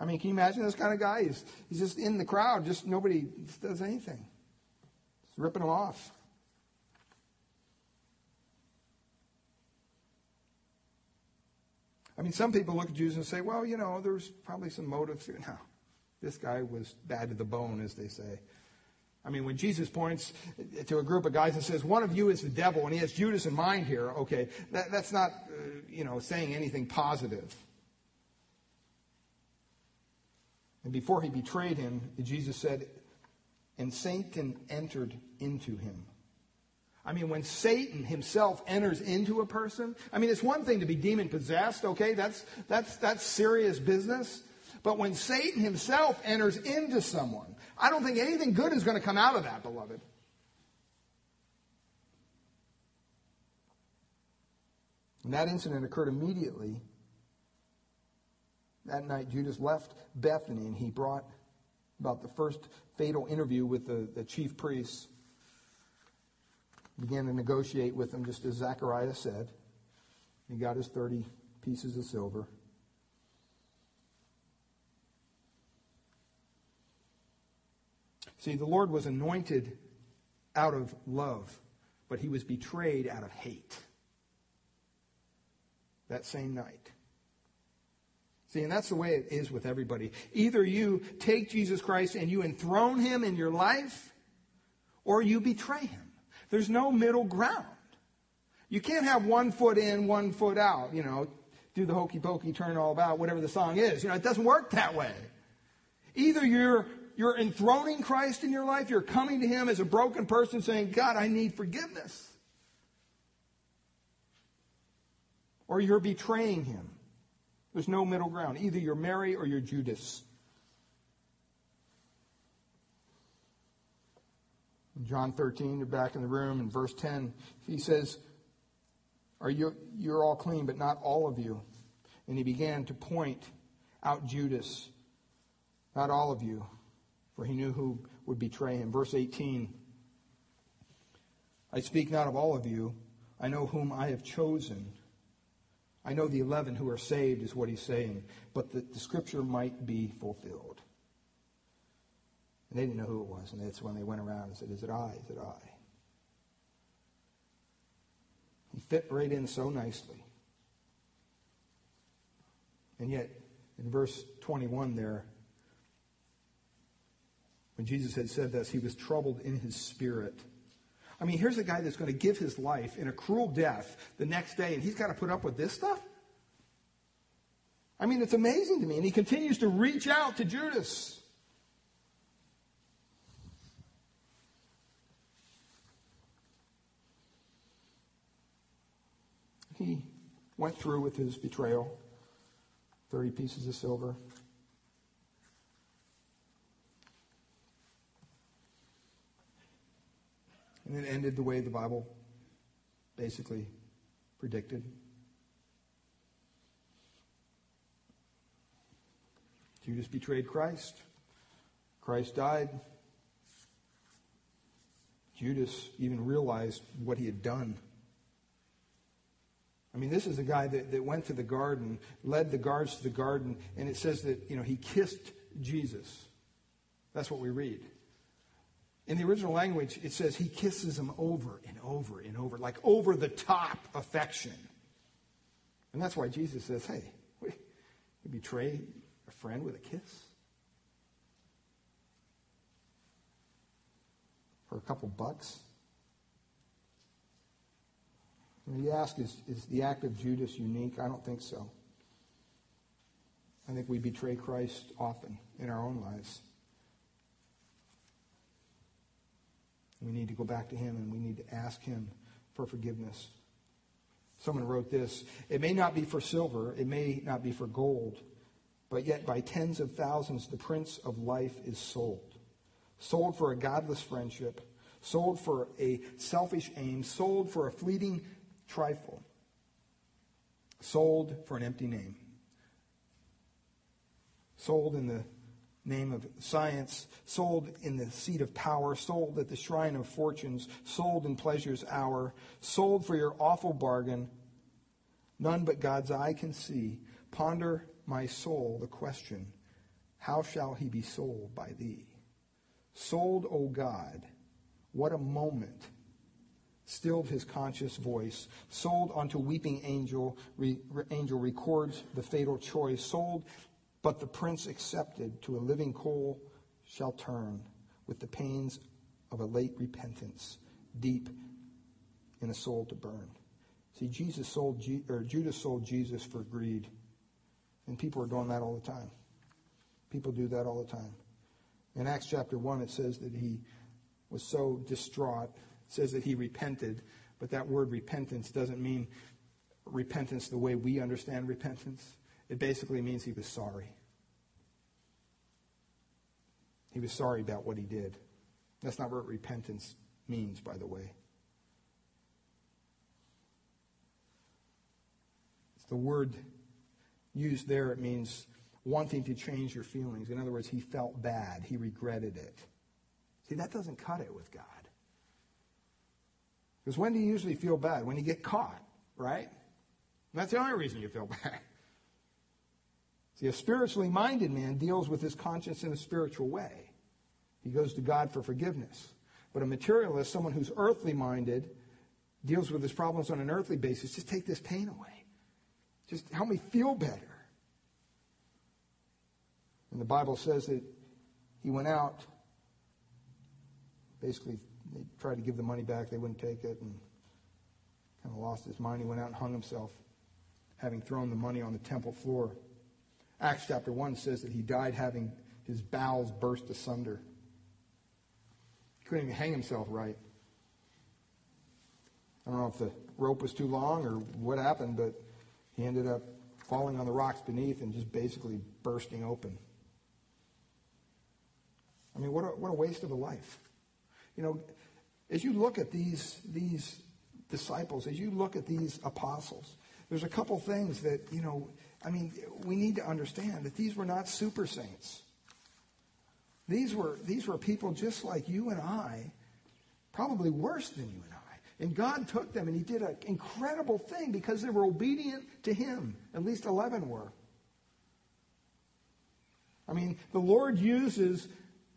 I mean, can you imagine this kind of guy? He's, he's just in the crowd, just nobody does anything. Just ripping him off. I mean, some people look at Jews and say, well, you know, there's probably some motive here. No, this guy was bad to the bone, as they say. I mean, when Jesus points to a group of guys and says, one of you is the devil, and he has Judas in mind here, okay, that, that's not, uh, you know, saying anything positive. And before he betrayed him, Jesus said, and Satan entered into him. I mean, when Satan himself enters into a person, I mean, it's one thing to be demon-possessed, okay, that's that's that's serious business. But when Satan himself enters into someone, I don't think anything good is going to come out of that, beloved. And that incident occurred immediately. That night, Judas left Bethany, and he brought about the first fatal interview with the, the chief priests. Began to negotiate with them, just as Zechariah said. He got his thirty pieces of silver. See, the Lord was anointed out of love, but he was betrayed out of hate that same night. See, and that's the way it is with everybody. Either you take Jesus Christ and you enthrone him in your life, or you betray him. There's no middle ground. You can't have one foot in, one foot out, you know, do the hokey pokey, turn all about, whatever the song is. You know, it doesn't work that way. Either you're You're enthroning Christ in your life. You're coming to him as a broken person saying, God, I need forgiveness. Or you're betraying him. There's no middle ground. Either you're Mary or you're Judas. In John thirteen, you're back in the room. In verse ten, he says, "Are you, you're all clean, but not all of you." And he began to point out Judas. Not all of you. For he knew who would betray him. Verse eighteen, I speak not of all of you. I know whom I have chosen. I know the eleven who are saved is what he's saying. But that the scripture might be fulfilled. And they didn't know who it was. And that's when they went around and said, is it I? Is it I? He fit right in so nicely. And yet, in verse twenty-one there, when Jesus had said this, he was troubled in his spirit. I mean, here's a guy that's going to give his life in a cruel death the next day, and he's got to put up with this stuff? I mean, it's amazing to me. And he continues to reach out to Judas. He went through with his betrayal, thirty pieces of silver. And it ended the way the Bible basically predicted. Judas betrayed Christ. Christ died. Judas even realized what he had done. I mean, this is a guy that, that went to the garden, led the guards to the garden, and it says that, you know, he kissed Jesus. That's what we read. In the original language, it says he kisses him over and over and over, like over-the-top affection. And that's why Jesus says, hey, you betray a friend with a kiss? For a couple bucks? And you ask, is, is the act of Judas unique? I don't think so. I think we betray Christ often in our own lives. We need to go back to him, and we need to ask him for forgiveness. Someone wrote this: it may not be for silver, it may not be for gold, but yet by tens of thousands the Prince of Life is sold. Sold for a godless friendship, sold for a selfish aim, sold for a fleeting trifle, sold for an empty name, sold in the name of science, sold in the seat of power, sold at the shrine of fortunes, sold in pleasure's hour, sold for your awful bargain. None but God's eye can see. Ponder, my soul, the question, how shall he be sold by thee? Sold, O God, what a moment. Stilled his conscious voice, sold unto weeping angel, re, re, angel records the fatal choice, sold. But the prince accepted to a living coal shall turn with the pains of a late repentance, deep in a soul to burn. See, Jesus sold, or Judas sold Jesus for greed. And people are doing that all the time. People do that all the time. In Acts chapter one, it says that he was so distraught. It says that he repented. But that word repentance doesn't mean repentance the way we understand repentance. It basically means he was sorry. He was sorry about what he did. That's not what repentance means, by the way. It's the word used there. It means wanting to change your feelings. In other words, he felt bad. He regretted it. See, that doesn't cut it with God. Because when do you usually feel bad? When you get caught, right? And that's the only reason you feel bad. See, a spiritually minded man deals with his conscience in a spiritual way. He goes to God for forgiveness. But a materialist, someone who's earthly minded, deals with his problems on an earthly basis. Just take this pain away. Just help me feel better. And the Bible says that he went out. Basically, they tried to give the money back. They wouldn't take it, and kind of lost his mind. He went out and hung himself, having thrown the money on the temple floor. Acts chapter one says that he died having his bowels burst asunder. He couldn't even hang himself right. I don't know if the rope was too long or what happened, but he ended up falling on the rocks beneath and just basically bursting open. I mean, what a, what a waste of a life. You know, as you look at these, these disciples, as you look at these apostles, there's a couple things that, you know, I mean, we need to understand that these were not super saints. These were, these were people just like you and I, probably worse than you and I. And God took them and he did an incredible thing because they were obedient to him. At least eleven were. I mean, the Lord uses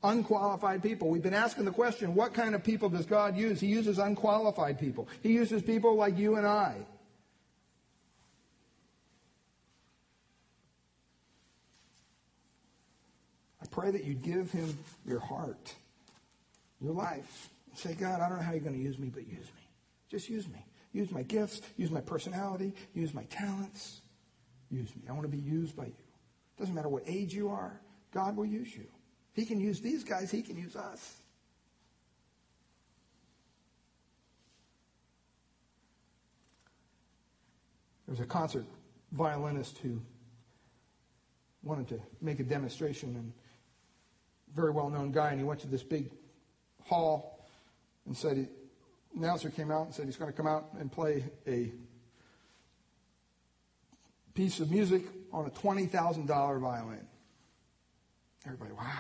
unqualified people. We've been asking the question, what kind of people does God use? He uses unqualified people. He uses people like you and I. Pray that you give him your heart, your life. Say, God, I don't know how you're going to use me, but use me. Just use me. Use my gifts. Use my personality. Use my talents. Use me. I want to be used by you. Doesn't matter what age you are. God will use you. He can use these guys. He can use us. There's a concert violinist who wanted to make a demonstration, and very well-known guy, and he went to this big hall and said, announcer came out and said he's going to come out and play a piece of music on a twenty thousand dollars violin. Everybody, wow.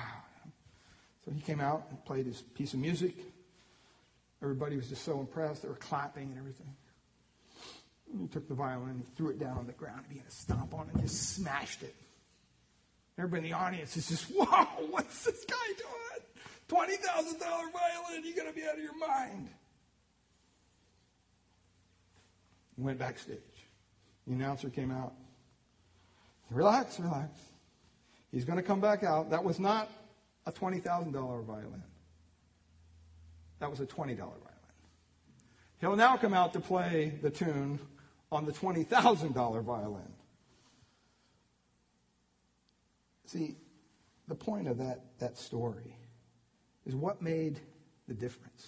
So he came out and played his piece of music. Everybody was just so impressed. They were clapping and everything. And he took the violin and threw it down on the ground. He had a stomp on it and just smashed it. Everybody in the audience is just, whoa, what's this guy doing? twenty thousand dollars violin, you're going to be out of your mind. He went backstage. The announcer came out. Relax, relax. He's going to come back out. That was not a twenty thousand dollars violin. That was a twenty dollars violin. He'll now come out to play the tune on the twenty thousand dollars violin. See, the point of that, that story is what made the difference?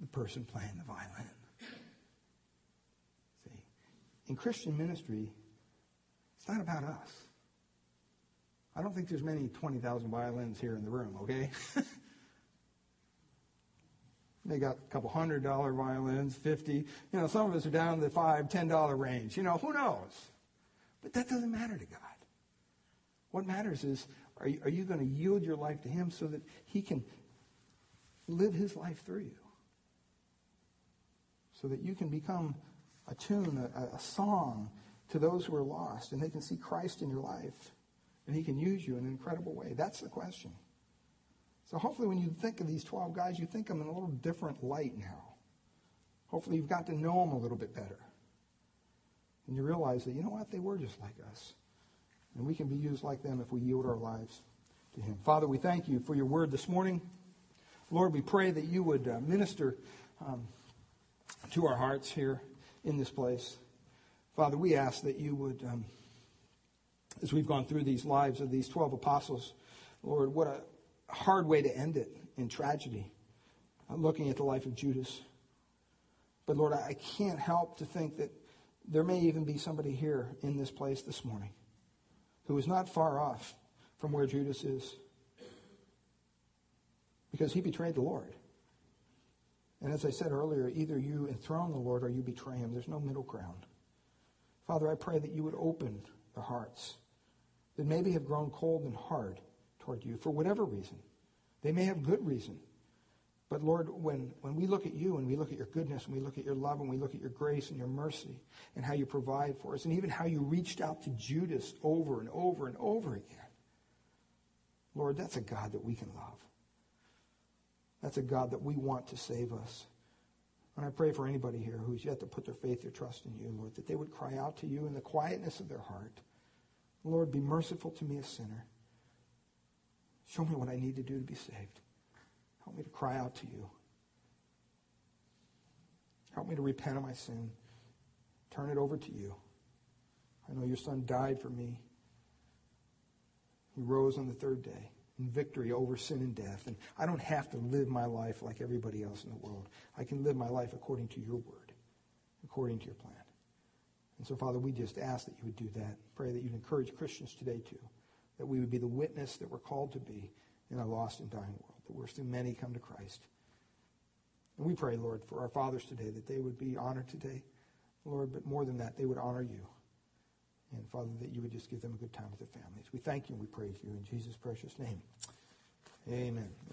The person playing the violin. See, in Christian ministry, it's not about us. I don't think there's many twenty thousand violins here in the room, okay? They got a couple hundred dollar violins, fifty. You know, some of us are down in the five, ten dollar range. You know, who knows? But that doesn't matter to God. What matters is, are you, are you going to yield your life to him so that he can live his life through you? So that you can become a tune, a, a song to those who are lost, and they can see Christ in your life, and he can use you in an incredible way. That's the question. So hopefully when you think of these twelve guys, you think of them in a little different light now. Hopefully you've got to know them a little bit better. And you realize that, you know what, they were just like us. And we can be used like them if we yield our lives to him. Father, we thank you for your word this morning. Lord, we pray that you would uh, minister um, to our hearts here in this place. Father, we ask that you would, um, as we've gone through these lives of these twelve apostles, Lord, what a hard way to end it in tragedy, uh, looking at the life of Judas. But Lord, I can't help to think that there may even be somebody here in this place this morning who is not far off from where Judas is, because he betrayed the Lord. And as I said earlier, either you enthrone the Lord or you betray him. There's no middle ground. Father, I pray that you would open the hearts that maybe have grown cold and hard toward you for whatever reason. They may have good reason. But Lord, when, when we look at you and we look at your goodness and we look at your love and we look at your grace and your mercy and how you provide for us and even how you reached out to Judas over and over and over again, Lord, that's a God that we can love. That's a God that we want to save us. And I pray for anybody here who's yet to put their faith, their trust in you, Lord, that they would cry out to you in the quietness of their heart. Lord, be merciful to me, a sinner. Show me what I need to do to be saved. Help me to cry out to you. Help me to repent of my sin. Turn it over to you. I know your son died for me. He rose on the third day in victory over sin and death. And I don't have to live my life like everybody else in the world. I can live my life according to your word, according to your plan. And so, Father, we just ask that you would do that. Pray that you'd encourage Christians today, too, that we would be the witness that we're called to be in a lost and dying world, that we're still many come to Christ. And we pray, Lord, for our fathers today, that they would be honored today, Lord, but more than that, they would honor you. And, Father, that you would just give them a good time with their families. We thank you and we praise you in Jesus' precious name. Amen.